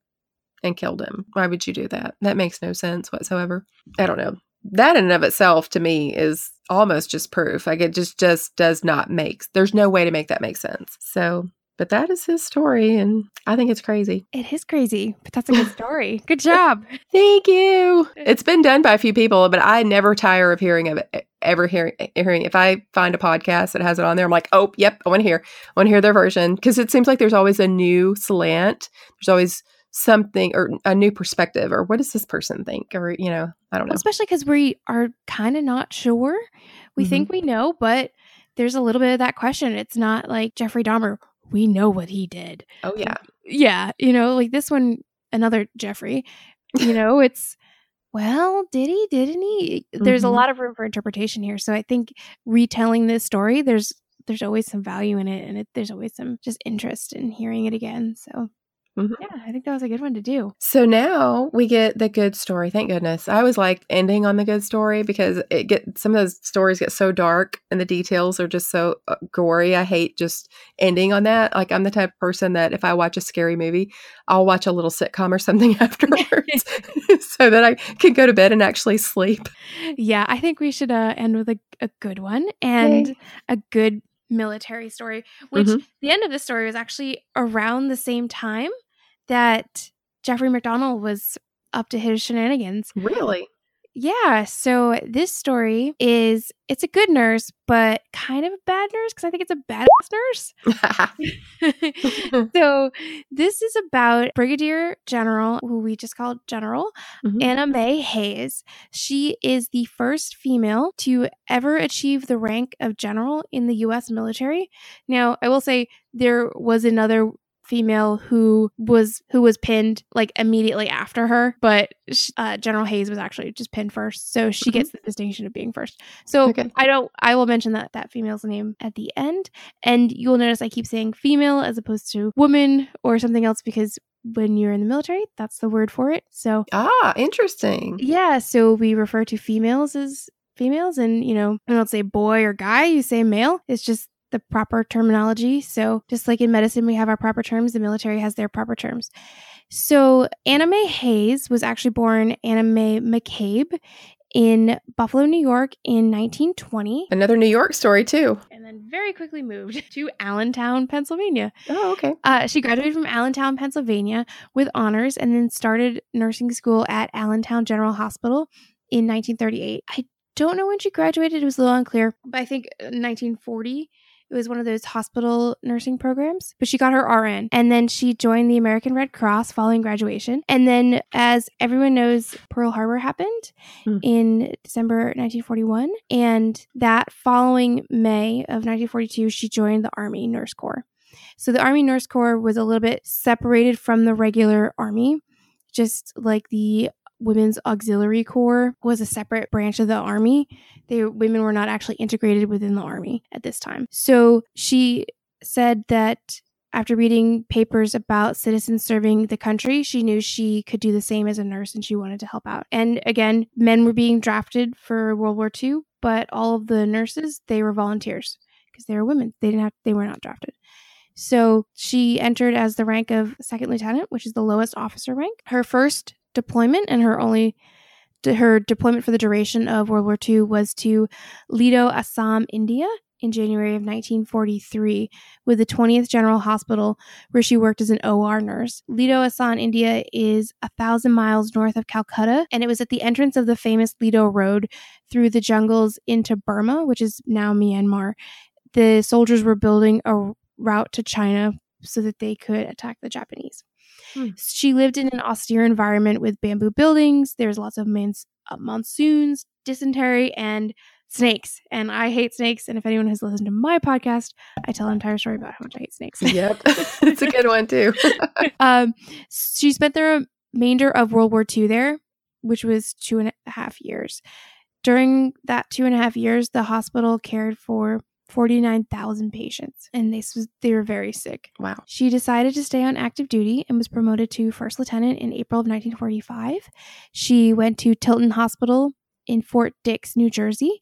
and killed him? Why would you do that? That makes no sense whatsoever. I don't know. That in and of itself, to me, is almost just proof. It just does not make... There's no way to make that make sense. So... But that is his story, and I think it's crazy. It is crazy, but that's a good story. Good job. Thank you. It's been done by a few people, but I never tire of hearing of it. If I find a podcast that has it on there, I'm like, oh, yep, I want to hear their version. Because it seems like there's always a new slant. There's always something or a new perspective, or what does this person think? Or, you know, I don't know. Especially because we are kind of not sure. We think we know, but there's a little bit of that question. It's not like Jeffrey Dahmer. We know what he did. Oh, yeah. Yeah. You know, like this one, another Jeffrey, you know, it's, well, did he, didn't he? There's a lot of room for interpretation here. So I think retelling this story, there's always some value in it. And there's always some just interest in hearing it again. So yeah, I think that was a good one to do. So now we get the good story. Thank goodness. I always like ending on the good story because it gets, some of those stories get so dark and the details are just so gory. I hate just ending on that. Like I'm the type of person that if I watch a scary movie, I'll watch a little sitcom or something afterwards so that I can go to bed and actually sleep. Yeah, I think we should end with a good one and a good military story, which the end of the story was actually around the same time that Jeffrey MacDonald was up to his shenanigans. Really? Yeah. So this story is, it's a good nurse, but kind of a bad nurse because I think it's a badass nurse. So this is about Brigadier General, who we just called General, Anna Mae Hayes. She is the first female to ever achieve the rank of general in the U.S. military. Now, I will say there was another female who was pinned like immediately after her, but General Hayes was actually just pinned first, so she gets the distinction of being first. So I will mention that female's name at the end, and you'll notice I keep saying female as opposed to woman or something else because when you're in the military, that's the word for it. So interesting. Yeah, so we refer to females as females, and you know, I don't say boy or guy, you say male. It's just the proper terminology. So just like in medicine, we have our proper terms, the military has their proper terms. So Anna Mae Hayes was actually born Anna Mae McCabe in Buffalo, New York in 1920. Another New York story too. And then very quickly moved to Allentown, Pennsylvania. Oh, okay. She graduated from Allentown, Pennsylvania with honors and then started nursing school at Allentown General Hospital in 1938. I don't know when she graduated. It was a little unclear, but I think 1940. It was one of those hospital nursing programs, but she got her RN and then she joined the American Red Cross following graduation. And then as everyone knows, Pearl Harbor happened in December 1941. And that following May of 1942, she joined the Army Nurse Corps. So the Army Nurse Corps was a little bit separated from the regular Army, just like the Women's Auxiliary Corps was a separate branch of the Army. Women were not actually integrated within the Army at this time. So she said that after reading papers about citizens serving the country, she knew she could do the same as a nurse and she wanted to help out. And again, men were being drafted for World War II, but all of the nurses, they were volunteers because they were women. They were not drafted. So she entered as the rank of second lieutenant, which is the lowest officer rank. Her first deployment and her deployment for the duration of World War II was to Ledo Assam, India in January of 1943 with the 20th General Hospital, where she worked as an OR nurse. Ledo Assam, India is 1,000 miles north of Calcutta, and it was at the entrance of the famous Ledo Road through the jungles into Burma, which is now Myanmar. The soldiers were building a route to China so that they could attack the Japanese. She lived in an austere environment with bamboo buildings. There's lots of monsoons, dysentery, and snakes. And I hate snakes. And if anyone has listened to my podcast, I tell an entire story about how much I hate snakes. Yep. It's a good one too. She spent the remainder of World War II there, which was 2.5 years. During that 2.5 years, the hospital cared for 49,000 patients, and they were very sick. Wow. She decided to stay on active duty and was promoted to first lieutenant in April of 1945. She went to Tilton Hospital in Fort Dix, New Jersey,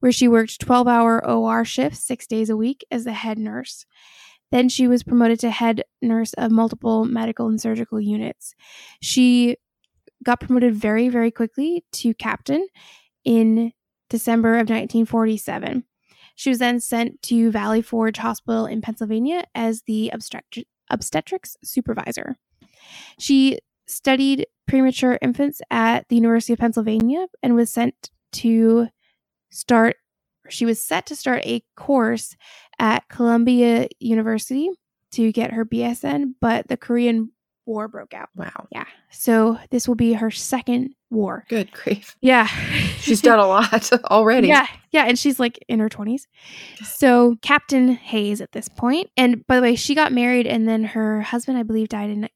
where she worked 12-hour OR shifts 6 days a week as the head nurse. Then she was promoted to head nurse of multiple medical and surgical units. She got promoted very, very quickly to captain in December of 1947. She was then sent to Valley Forge Hospital in Pennsylvania as the obstetrics supervisor. She studied premature infants at the University of Pennsylvania and was set to start a course at Columbia University to get her BSN, but the Korean war broke out. Wow. Yeah. So this will be her second war. Good grief. Yeah. She's done a lot already. Yeah. Yeah. And she's like in her 20s. So Captain Hayes at this point. And by the way, she got married and then her husband, I believe, died in,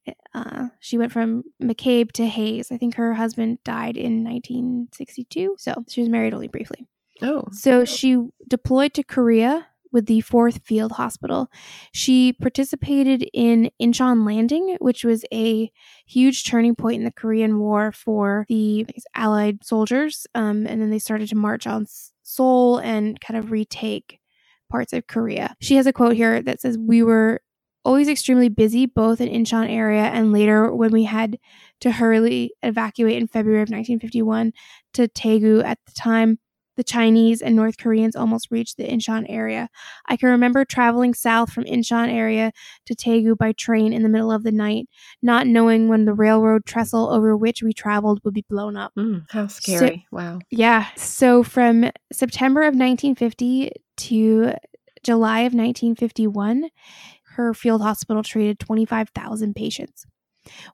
she went from McCabe to Hayes. I think her husband died in 1962. So she was married only briefly. Oh. So she deployed to Korea with the 4th Field Hospital. She participated in Incheon Landing, which was a huge turning point in the Korean War for the Allied soldiers. And then they started to march on Seoul and kind of retake parts of Korea. She has a quote here that says, "We were always extremely busy, both in Incheon area and later when we had to hurriedly evacuate in February of 1951 to Taegu at the time. The Chinese and North Koreans almost reached the Incheon area. I can remember traveling south from Incheon area to Taegu by train in the middle of the night, not knowing when the railroad trestle over which we traveled would be blown up." How scary. So, wow. Yeah. So from September of 1950 to July of 1951, her field hospital treated 25,000 patients.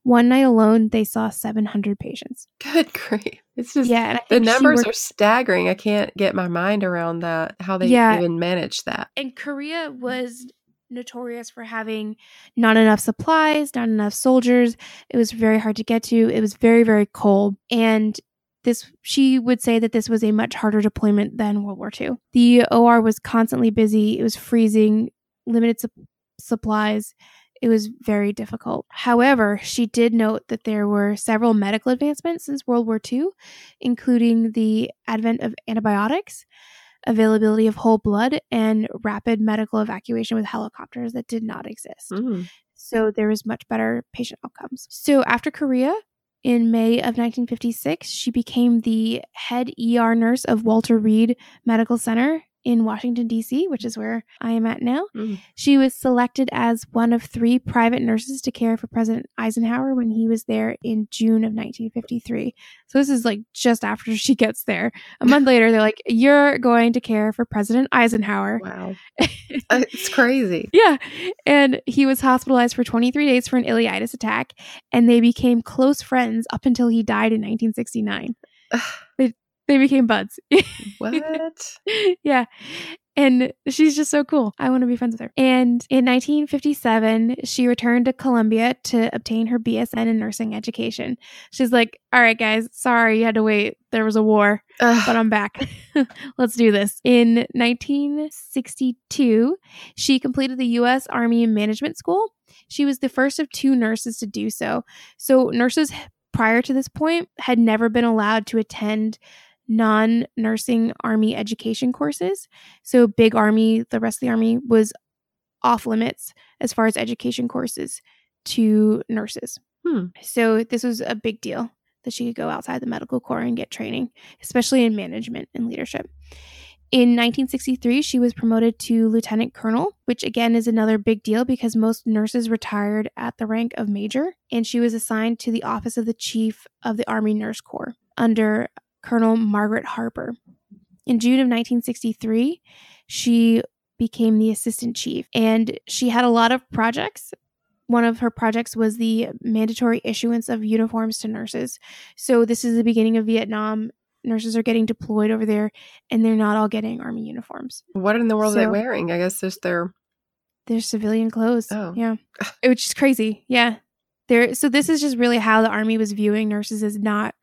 One night alone, they saw 700 patients. Good grief. It's just, yeah, the numbers are staggering. I can't get my mind around that, how they even managed that. And Korea was notorious for having not enough supplies, not enough soldiers. It was very hard to get to. It was very, very cold. And this, she would say that this was a much harder deployment than World War II. The OR was constantly busy. It was freezing, limited supplies. It was very difficult. However, she did note that there were several medical advancements since World War II, including the advent of antibiotics, availability of whole blood, and rapid medical evacuation with helicopters that did not exist. So there was much better patient outcomes. So after Korea, in May of 1956, she became the head ER nurse of Walter Reed Medical Center in Washington, D.C., which is where I am at now. She was selected as one of 3 private nurses to care for President Eisenhower when he was there in June of 1953. So this is like just after she gets there. A month later, they're like, "You're going to care for President Eisenhower." Wow. It's crazy. Yeah. And he was hospitalized for 23 days for an ileitis attack, and they became close friends up until he died in 1969. They became buds. What? Yeah. And she's just so cool. I want to be friends with her. And in 1957, she returned to Columbia to obtain her BSN in nursing education. She's like, "All right, guys, sorry you had to wait. There was a war, but I'm back. Let's do this." In 1962, she completed the U.S. Army Management School. She was the first of 2 nurses to do so. So nurses prior to this point had never been allowed to attend non-nursing Army education courses. So Big Army, the rest of the Army, was off limits as far as education courses to nurses. So this was a big deal that she could go outside the medical corps and get training, especially in management and leadership. In 1963, she was promoted to lieutenant colonel, which again is another big deal because most nurses retired at the rank of major, and she was assigned to the office of the chief of the Army Nurse Corps under Colonel Margaret Harper. In June of 1963, she became the assistant chief, and she had a lot of projects. One of her projects was the mandatory issuance of uniforms to nurses. So this is the beginning of Vietnam. Nurses are getting deployed over there, and they're not all getting Army uniforms. What in the world are they wearing? I guess there's their civilian clothes. Oh. Yeah. Which is crazy. Yeah. So this is just really how the Army was viewing nurses as not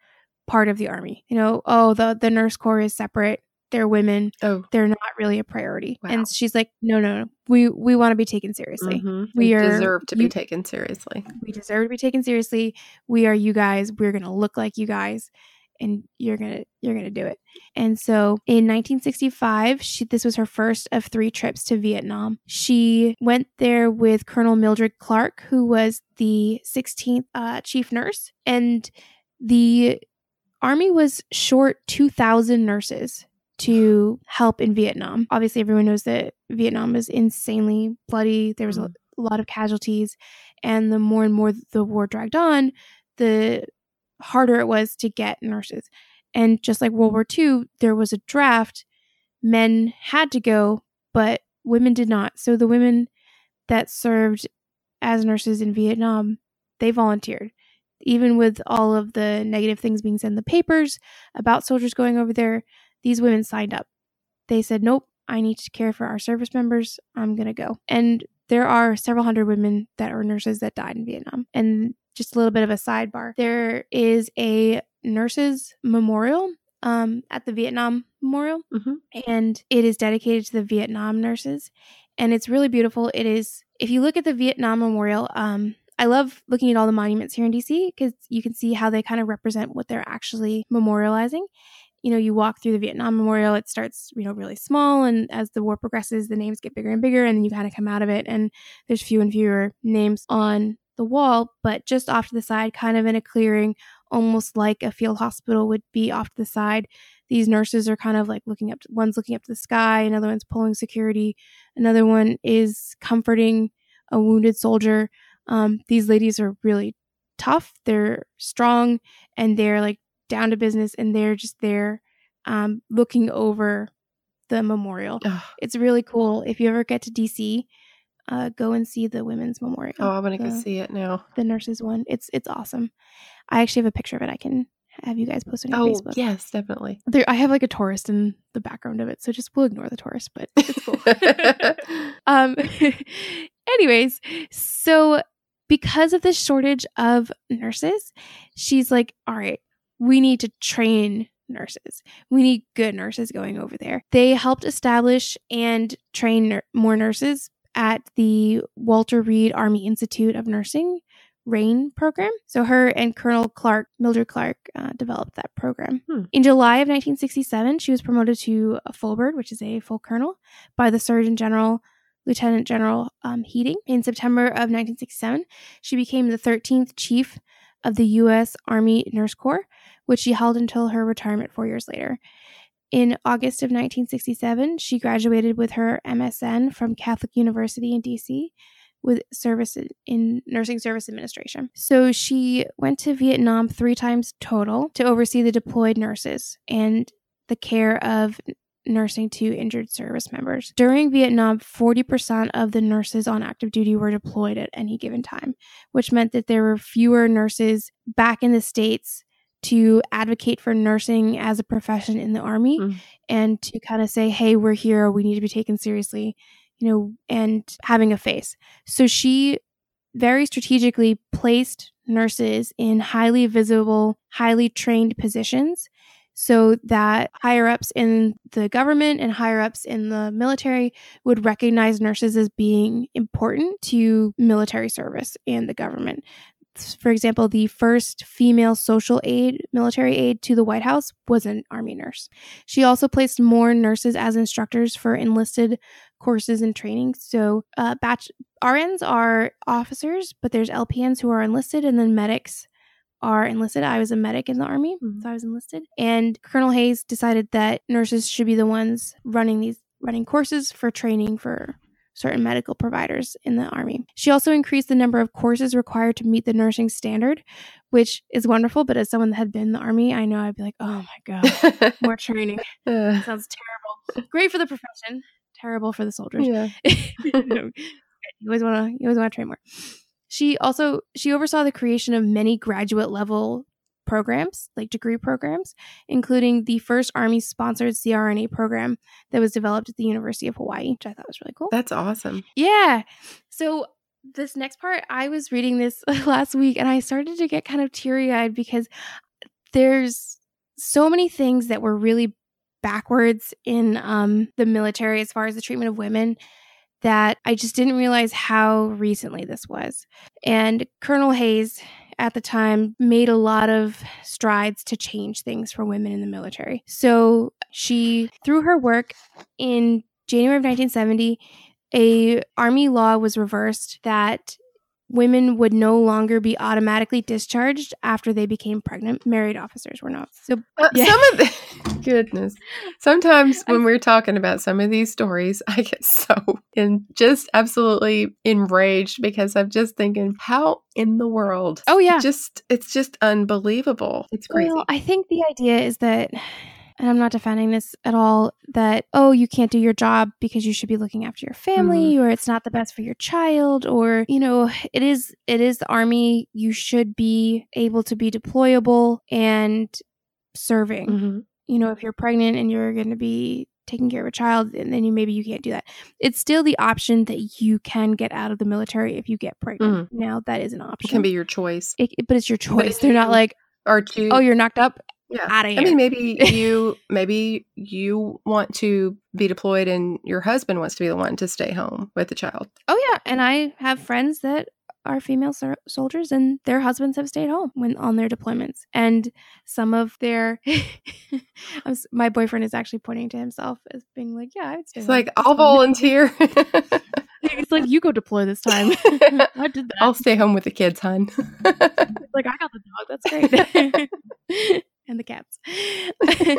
part of the Army. You know, the nurse corps is separate. They're women. Oh. They're not really a priority. Wow. And she's like, no. We want to be taken seriously. Mm-hmm. We deserve to be taken seriously. We deserve to be taken seriously. We are you guys. We're going to look like you guys. And you're gonna do it. And so in 1965, this was her first of 3 trips to Vietnam. She went there with Colonel Mildred Clark, who was the 16th chief nurse. And the Army was short 2,000 nurses to help in Vietnam. Obviously, everyone knows that Vietnam was insanely bloody. There was a lot of casualties. And the more and more the war dragged on, the harder it was to get nurses. And just like World War II, there was a draft. Men had to go, but women did not. So the women that served as nurses in Vietnam They volunteered. Even with all of the negative things being said in the papers about soldiers going over there, these women signed up. They said, nope, I need to care for our service members. I'm going to go. And there are several hundred women that are nurses that died in Vietnam. And just a little bit of a sidebar, there is a nurses memorial at the Vietnam Memorial, and it is dedicated to the Vietnam nurses. And it's really beautiful. It is, if you look at the Vietnam Memorial, I love looking at all the monuments here in DC because you can see how they kind of represent what they're actually memorializing. You know, you walk through the Vietnam Memorial, it starts, you know, really small. And as the war progresses, the names get bigger and bigger. And then you kind of come out of it and there's few and fewer names on the wall. But just off to the side, kind of in a clearing, almost like a field hospital would be off to the side. These nurses are kind of like looking up, one's looking up to the sky, another one's pulling security, another one is comforting a wounded soldier. These ladies are really tough. They're strong and they're like down to business and they're just there looking over the memorial. Ugh. It's really cool. If you ever get to DC, go and see the women's memorial. Oh, I'm going to go see it now. The nurses one. It's awesome. I actually have a picture of it. I can have you guys post it on Facebook. Oh, yes, definitely. There, I have like a tourist in the background of it. So just we'll ignore the tourist, but it's cool. Anyways, so because of this shortage of nurses, she's like, all right, we need to train nurses. We need good nurses going over there. They helped establish and train more nurses at the Walter Reed Army Institute of Nursing RAIN program. So her and Colonel Clark, Mildred Clark, developed that program. In July of 1967, she was promoted to a full bird, which is a full colonel, by the Surgeon General, Lieutenant General Heading. In September of 1967, she became the 13th Chief of the U.S. Army Nurse Corps, which she held until her retirement 4 years later. In August of 1967, she graduated with her MSN from Catholic University in D.C. with service in nursing service administration. So she went to Vietnam 3 times total to oversee the deployed nurses and the care of nursing to injured service members. During Vietnam, 40% of the nurses on active duty were deployed at any given time, which meant that there were fewer nurses back in the States to advocate for nursing as a profession in the Army and to kind of say, hey, we're here, we need to be taken seriously, you know, and having a face. So she very strategically placed nurses in highly visible, highly trained positions so that higher-ups in the government and higher-ups in the military would recognize nurses as being important to military service and the government. For example, the first female social aide, military aide to the White House was an Army nurse. She also placed more nurses as instructors for enlisted courses and training. So RNs are officers, but there's LPNs who are enlisted, and then medics are enlisted. I was a medic in the Army, so I was enlisted. And Colonel Hayes decided that nurses should be the ones running courses for training for certain medical providers in the Army. She also increased the number of courses required to meet the nursing standard, which is wonderful. But as someone that had been in the Army, I know I'd be like, oh my God, more training. That sounds terrible. Great for the profession, terrible for the soldiers. Yeah. You always want to train more. She oversaw the creation of many graduate level programs, like degree programs, including the first Army-sponsored CRNA program that was developed at the University of Hawaii, which I thought was really cool. That's awesome. Yeah. So this next part, I was reading this last week, and I started to get kind of teary-eyed because there's so many things that were really backwards in the military as far as the treatment of women that I just didn't realize how recently this was. And Colonel Hayes at the time made a lot of strides to change things for women in the military. So she, through her work in January of 1970, a Army law was reversed that women would no longer be automatically discharged after they became pregnant. Married officers were not. So yeah. Goodness. Sometimes when we're talking about some of these stories, I get so just absolutely enraged because I'm just thinking, how in the world? Oh yeah, it's just unbelievable. It's crazy. Well, I think the idea is that and I'm not defending this at all, that, oh, you can't do your job because you should be looking after your family, or it's not the best for your child, or, you know, it is the Army. You should be able to be deployable and serving. Mm-hmm. You know, if you're pregnant and you're going to be taking care of a child, and then maybe you can't do that. It's still the option that you can get out of the military if you get pregnant. Mm-hmm. Now, that is an option. It can be your choice. But it's your choice. They're not like, oh, you're knocked up? Yeah. Out of here. I mean, maybe you want to be deployed and your husband wants to be the one to stay home with the child. Oh, yeah. And I have friends that are female soldiers and their husbands have stayed home when on their deployments. And some of their, my boyfriend is actually pointing to himself as being like, yeah, I would stay home. It's like, I'll volunteer. It's like, you go deploy this time. I did that. I'll stay home with the kids, hon. It's like, I got the dog. That's great. And the cats.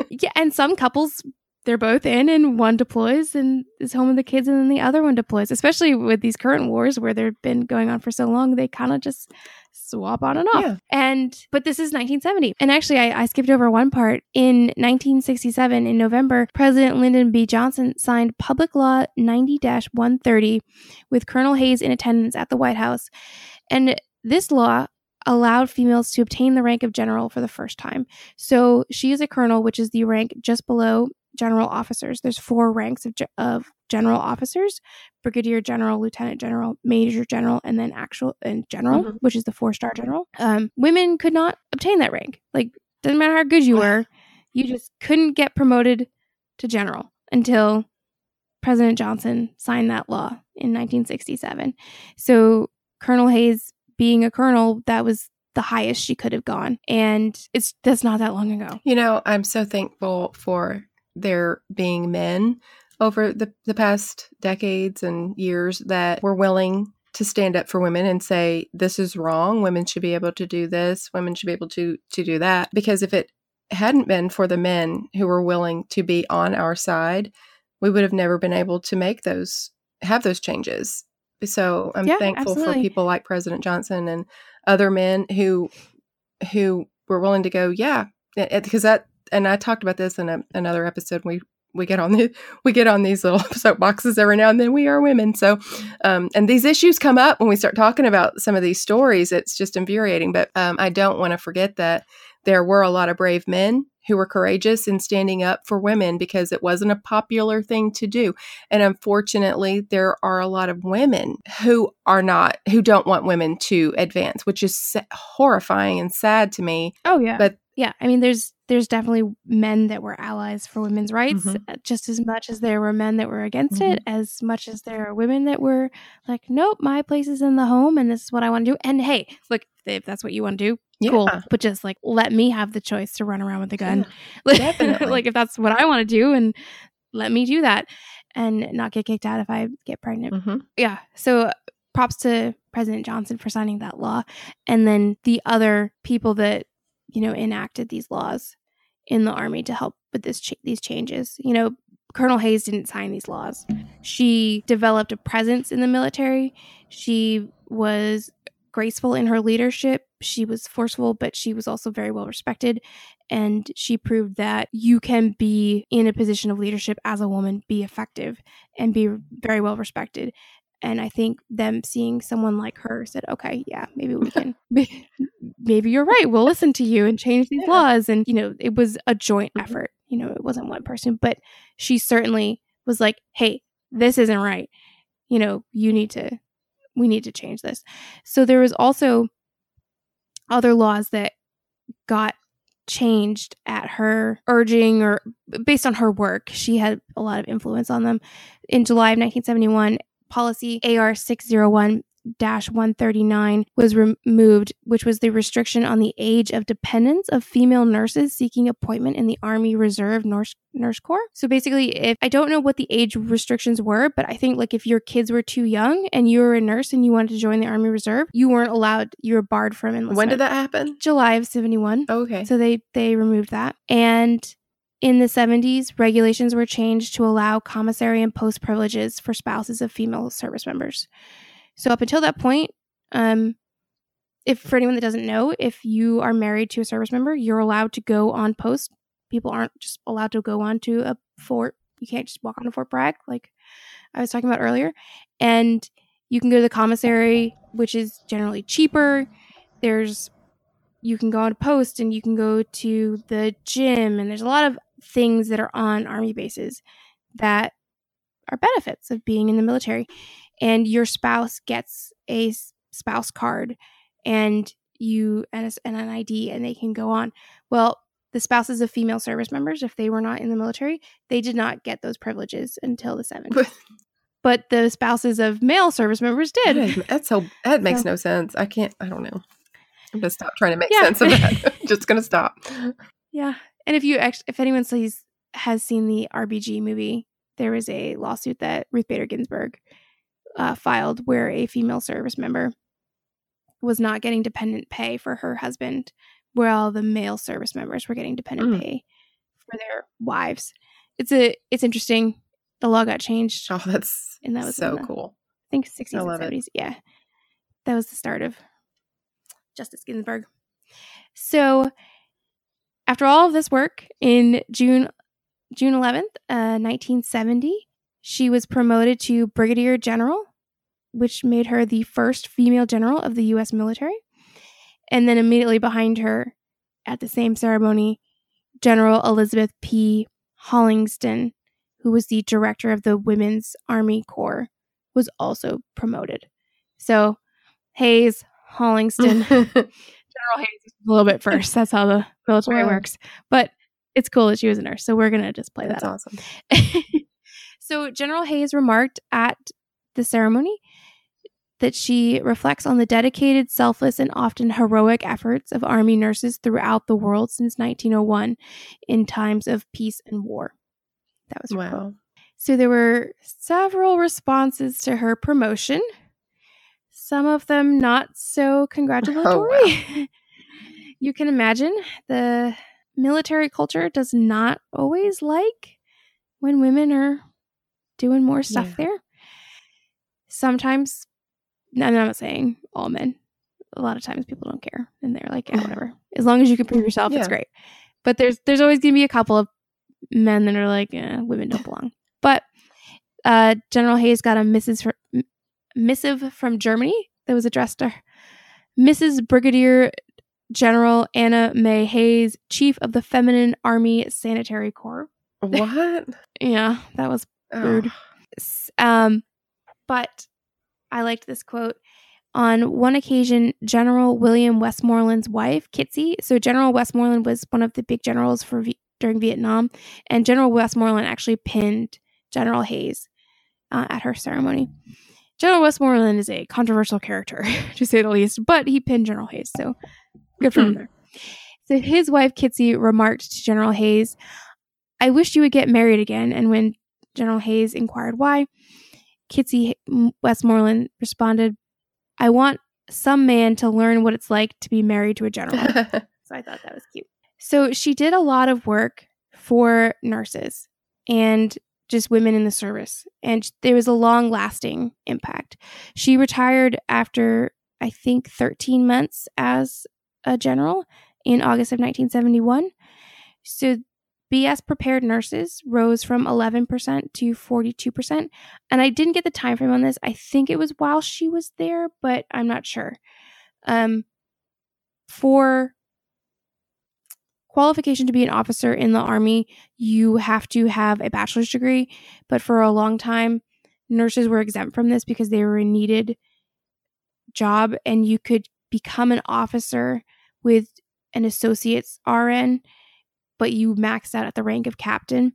Yeah. And some couples, they're both in and one deploys and is home with the kids and then the other one deploys, especially with these current wars where they've been going on for so long, they kind of just swap on and off. Yeah. But this is 1970. And actually, I skipped over one part. In 1967, in November, President Lyndon B. Johnson signed Public Law 90-130 with Colonel Hayes in attendance at the White House. And this law allowed females to obtain the rank of general for the first time. So she is a colonel, which is the rank just below general officers. There's four ranks of general officers: brigadier general, lieutenant general, major general, and then general, mm-hmm. which is the 4-star general. Women could not obtain that rank. Like, doesn't matter how good you were, you just couldn't get promoted to general until President Johnson signed that law in 1967. So Colonel Hayes, being a colonel, that was the highest she could have gone, and that's not that long ago. You know, I'm so thankful for there being men over the past decades and years that were willing to stand up for women and say, this is wrong. Women should be able to do this. Women should be able to do that. Because if it hadn't been for the men who were willing to be on our side, we would have never been able to have those changes. So I'm thankful absolutely. For people like President Johnson and other men who were willing to go, because that. And I talked about this in another episode. We get on these little soapboxes every now and then. We are women, so and these issues come up when we start talking about some of these stories. It's just infuriating. But I don't want to forget that there were a lot of brave men who were courageous in standing up for women because it wasn't a popular thing to do. And unfortunately, there are a lot of women who don't want women to advance, which is horrifying and sad to me. Oh yeah, but. Yeah, I mean, there's definitely men that were allies for women's rights, mm-hmm. just as much as there were men that were against mm-hmm. it, as much as there are women that were like, nope, my place is in the home and this is what I want to do. And hey, look, if that's what you want to do, cool. But just like, let me have the choice to run around with a gun. Yeah, like if that's what I want to do, and let me do that and not get kicked out if I get pregnant. Mm-hmm. Yeah, so props to President Johnson for signing that law. And then the other people that, you know, enacted these laws in the Army to help with these changes. You know, Colonel Hayes didn't sign these laws. She developed a presence in the military. She was graceful in her leadership. She was forceful, but she was also very well respected. And she proved that you can be in a position of leadership as a woman, be effective, and be very well respected. And I think them seeing someone like her said, okay, yeah, maybe we can, maybe you're right. We'll listen to you and change these laws. And, you know, it was a joint effort. You know, it wasn't one person, but she certainly was like, hey, this isn't right. You know, we need to change this. So there was also other laws that got changed at her urging or based on her work. She had a lot of influence on them. In July of 1971, Policy AR 601-139 was removed, which was the restriction on the age of dependence of female nurses seeking appointment in the Army Reserve Nurse Corps. So basically, if I don't know what the age restrictions were, but I think like if your kids were too young and you were a nurse and you wanted to join the Army Reserve, you weren't allowed, you were barred from enlistment. When did that happen? July of 71. Oh, okay. So they removed that. And in the 70s, regulations were changed to allow commissary and post privileges for spouses of female service members. So up until that point, if for anyone that doesn't know, if you are married to a service member, you're allowed to go on post people aren't just allowed to go on to a fort. You can't just walk on to Fort Bragg, like I was talking about earlier. And you can go to the commissary, which is generally cheaper. You can go on a post, and you can go to the gym, and there's a lot of things that are on Army bases that are benefits of being in the military. And your spouse gets a spouse card and an ID, and they can go on. Well, the spouses of female service members, if they were not in the military, they did not get those privileges until the 70s. But the spouses of male service members did. That makes no sense. I don't know. I'm going to stop trying to make sense of that. I'm just going to stop. Yeah. And if anyone has seen the RBG movie, there was a lawsuit that Ruth Bader Ginsburg filed where a female service member was not getting dependent pay for her husband, while the male service members were getting dependent pay for their wives. It's interesting. The law got changed. Oh, that's and that was so cool. I think 60s and 70s. It. Yeah. That was the start of Justice Ginsburg. So after all of this work, in June 11th, 1970, she was promoted to Brigadier General, which made her the first female general of the U.S. military. And then immediately behind her, at the same ceremony, General Elizabeth P. Hollingston, who was the director of the Women's Army Corps, was also promoted. So Hayes, Hollingston, General Hayes a little bit first. That's how the military works. But it's cool that she was a nurse, so we're going to just play that. That's awesome. So General Hayes remarked at the ceremony that she reflects on the dedicated, selfless, and often heroic efforts of Army nurses throughout the world since 1901 in times of peace and war. That was her quote. So there were several responses to her promotion, some of them not so congratulatory. Oh, wow. You can imagine the military culture does not always like when women are doing more stuff there. Sometimes, I'm not saying all men. A lot of times people don't care, and they're like, yeah, whatever. As long as you can prove yourself, it's great. But there's always going to be a couple of men that are like, women don't belong. But General Hayes got a missive from Germany that was addressed to Mrs. Brigadier General Anna Mae Hayes, Chief of the Feminine Army Sanitary Corps. What? Yeah, that was rude. But I liked this quote. On one occasion, General William Westmoreland's wife, Kitsy. So General Westmoreland was one of the big generals for during Vietnam, and General Westmoreland actually pinned General Hayes at her ceremony. General Westmoreland is a controversial character, to say the least, but he pinned General Hayes, so good for him there. So his wife, Kitsy, remarked to General Hayes, "I wish you would get married again." And when General Hayes inquired why, Kitsy Westmoreland responded, "I want some man to learn what it's like to be married to a general." So I thought that was cute. So she did a lot of work for nurses and just women in the service, and there was a long-lasting impact. She retired after, I think, 13 months as a general in August of 1971. So BS prepared nurses rose from 11% to 42%. And I didn't get the time frame on this. I think it was while she was there, but I'm not sure. For qualification to be an officer in the Army, you have to have a bachelor's degree. But for a long time, nurses were exempt from this because they were a needed job, and you could become an officer with an associate's RN, but you maxed out at the rank of captain.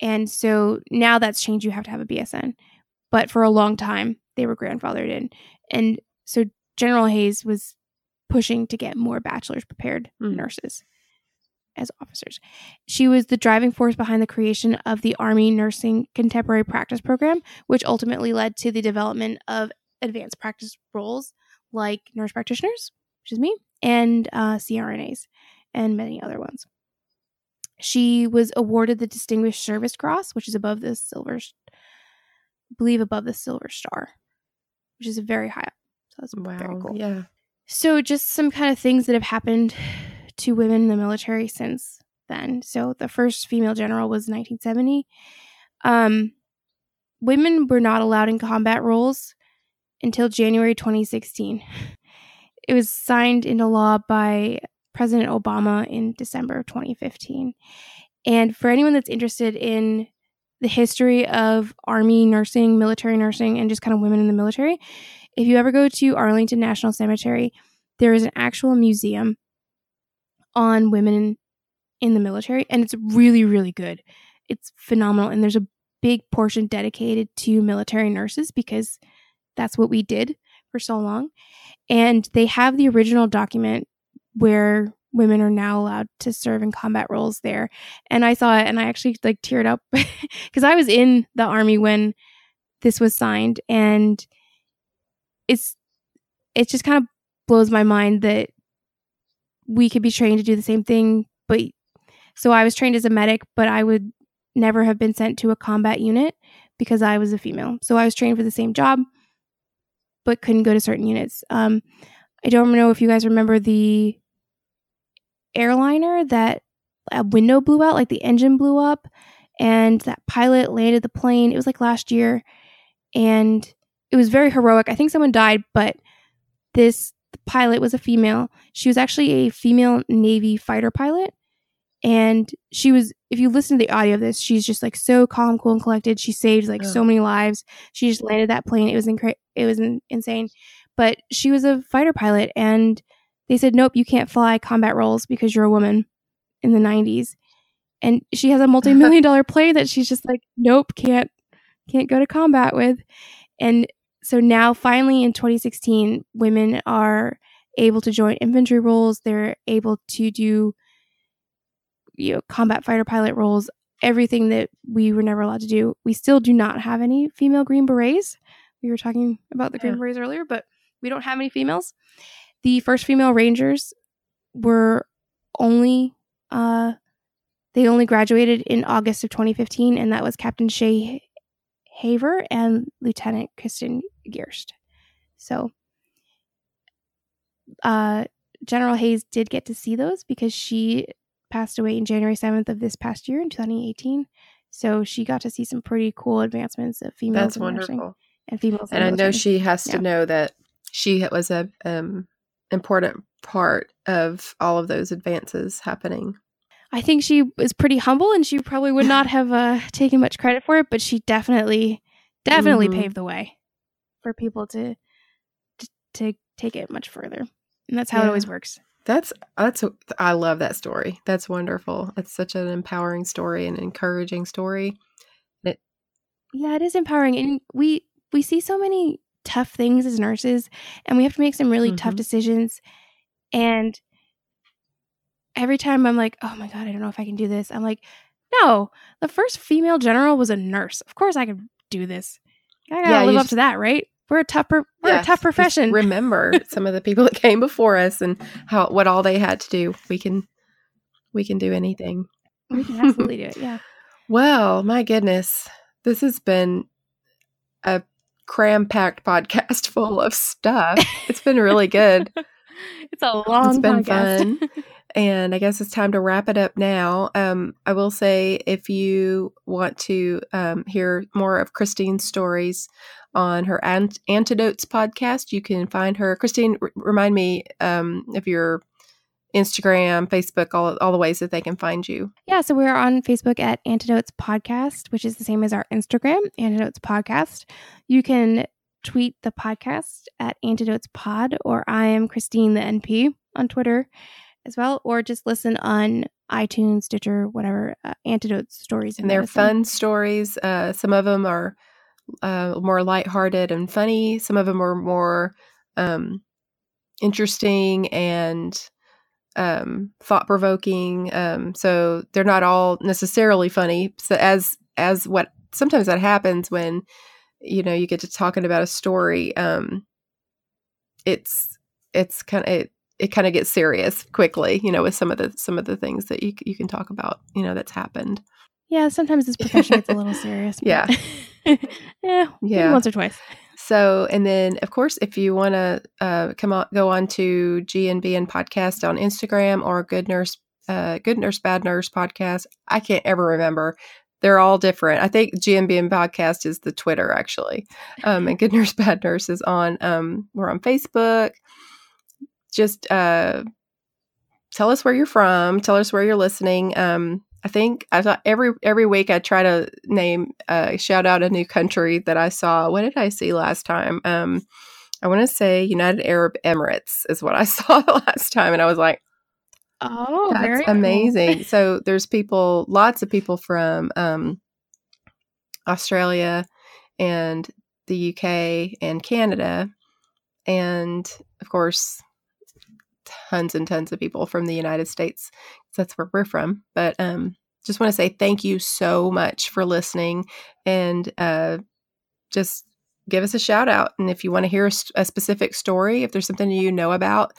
And so now that's changed. You have to have a BSN. But for a long time, they were grandfathered in. And so General Hayes was pushing to get more bachelor's prepared nurses as officers. She was the driving force behind the creation of the Army Nursing Contemporary Practice Program, which ultimately led to the development of advanced practice roles like nurse practitioners, which is me, and CRNAs, and many other ones. She was awarded the Distinguished Service Cross, which is above the Silver Star, which is very high up. So that's very cool. Yeah. So just some kind of things that have happened to women in the military since then. So the first female general was 1970. Women were not allowed in combat roles until January 2016. It was signed into law by President Obama in December of 2015. And for anyone that's interested in the history of Army nursing, military nursing, and just kind of women in the military, if you ever go to Arlington National Cemetery, there is an actual museum on women in the military, and it's really, really good. It's phenomenal. And there's a big portion dedicated to military nurses because that's what we did for so long. And they have the original document where women are now allowed to serve in combat roles there. And I saw it and I actually like teared up because I was in the Army when this was signed. And it just kind of blows my mind that we could be trained to do the same thing. But so I was trained as a medic, but I would never have been sent to a combat unit because I was a female. So I was trained for the same job, but couldn't go to certain units. I don't know if you guys remember the airliner that a window blew out, like the engine blew up and that pilot landed the plane. It was like last year and it was very heroic. I think someone died, but the pilot was a female. She was actually a female Navy fighter pilot. And she was, if you listen to the audio of this, she's just like so calm, cool, and collected. She saved like so many lives. She just landed that plane. It was insane. But she was a fighter pilot, and they said, nope, you can't fly combat roles because you're a woman in the 90s. And she has a multi-million dollar plane that she's just like, nope, can't go to combat with. And so now finally in 2016, women are able to join infantry roles. They're able to do combat fighter pilot roles, everything that we were never allowed to do. We still do not have any female Green Berets. We were talking about the Green Berets earlier, but we don't have any females. The first female Rangers were only graduated in August of 2015, and that was Captain Shay Haver and Lieutenant Kristen Gierst. So General Hayes did get to see those because she passed away in January 7th of this past year in 2018. So she got to see some pretty cool advancements of females. That's wonderful. And females. And I know she has to know that she was a important part of all of those advances happening. I think she is pretty humble and she probably would not have taken much credit for it, but she definitely paved the way for people to take it much further. And that's how it always works. I love that story. That's wonderful. It's such an empowering story and encouraging story. It is empowering. And we see so many tough things as nurses, and we have to make some really tough decisions. And every time I'm like, oh my God, I don't know if I can do this. I'm like, no, the first female general was a nurse. Of course I can do this. I gotta live up to that, right? We're a tough profession. Remember some of the people that came before us and what all they had to do. We can do anything. We can absolutely do it. Yeah. Well, my goodness, this has been a cram-packed podcast full of stuff. It's been really good. It's a long. It's been podcast. Fun. And I guess it's time to wrap it up now. I will say if you want to hear more of Christine's stories on her Antidotes podcast, you can find her. Christine, remind me of your Instagram, Facebook, all the ways that they can find you. Yeah, so we're on Facebook at Antidotes Podcast, which is the same as our Instagram, Antidotes Podcast. You can tweet the podcast at Antidotes Pod, or I am Christine the NP on Twitter as well, or just listen on iTunes, Stitcher, whatever, Antidotes stories. And they're fun stories. Some of them are more lighthearted and funny. Some of them are more interesting and thought-provoking. So they're not all necessarily funny. So as what sometimes that happens when you get to talking about a story, it kind of gets serious quickly, with some of the things that you can talk about, that's happened. Yeah, sometimes this profession gets a little serious. Yeah. Yeah. Once or twice. So, and then of course, if you want to go on to GNBN Podcast on Instagram or Good Nurse Good Nurse, Bad Nurse podcast. I can't ever remember. They're all different. I think GNBN podcast is the Twitter, actually. And Good Nurse, Bad Nurse is on, we're on Facebook. Just tell us where you're from. Tell us where you're listening. I think I thought every week I try to name, shout out a new country that I saw. What did I see last time? I want to say United Arab Emirates is what I saw last time. And I was like, oh, that's very amazing. Cool. So there's people, lots of people from Australia and the UK and Canada. And of course, tons and tons of people from the United States. That's where we're from. But just want to say thank you so much for listening, and just give us a shout out. And if you want to hear a specific story, if there's something you know about,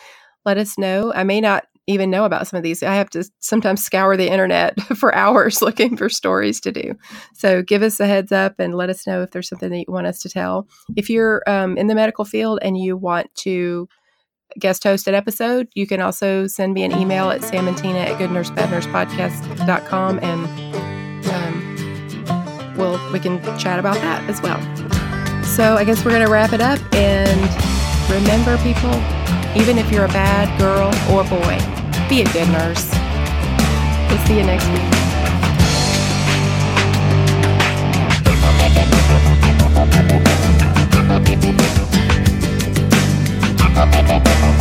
let us know. I may not even know about some of these. I have to sometimes scour the internet for hours looking for stories to do. So give us a heads up and let us know if there's something that you want us to tell. If you're in the medical field and you want to guest host an episode, you can also send me an email at samandtina@goodnursebadnursepodcast.com, and we can chat about that as well. So I guess we're going to wrap it up, and remember, people, even if you're a bad girl or boy, be a good nurse. We'll see you next week.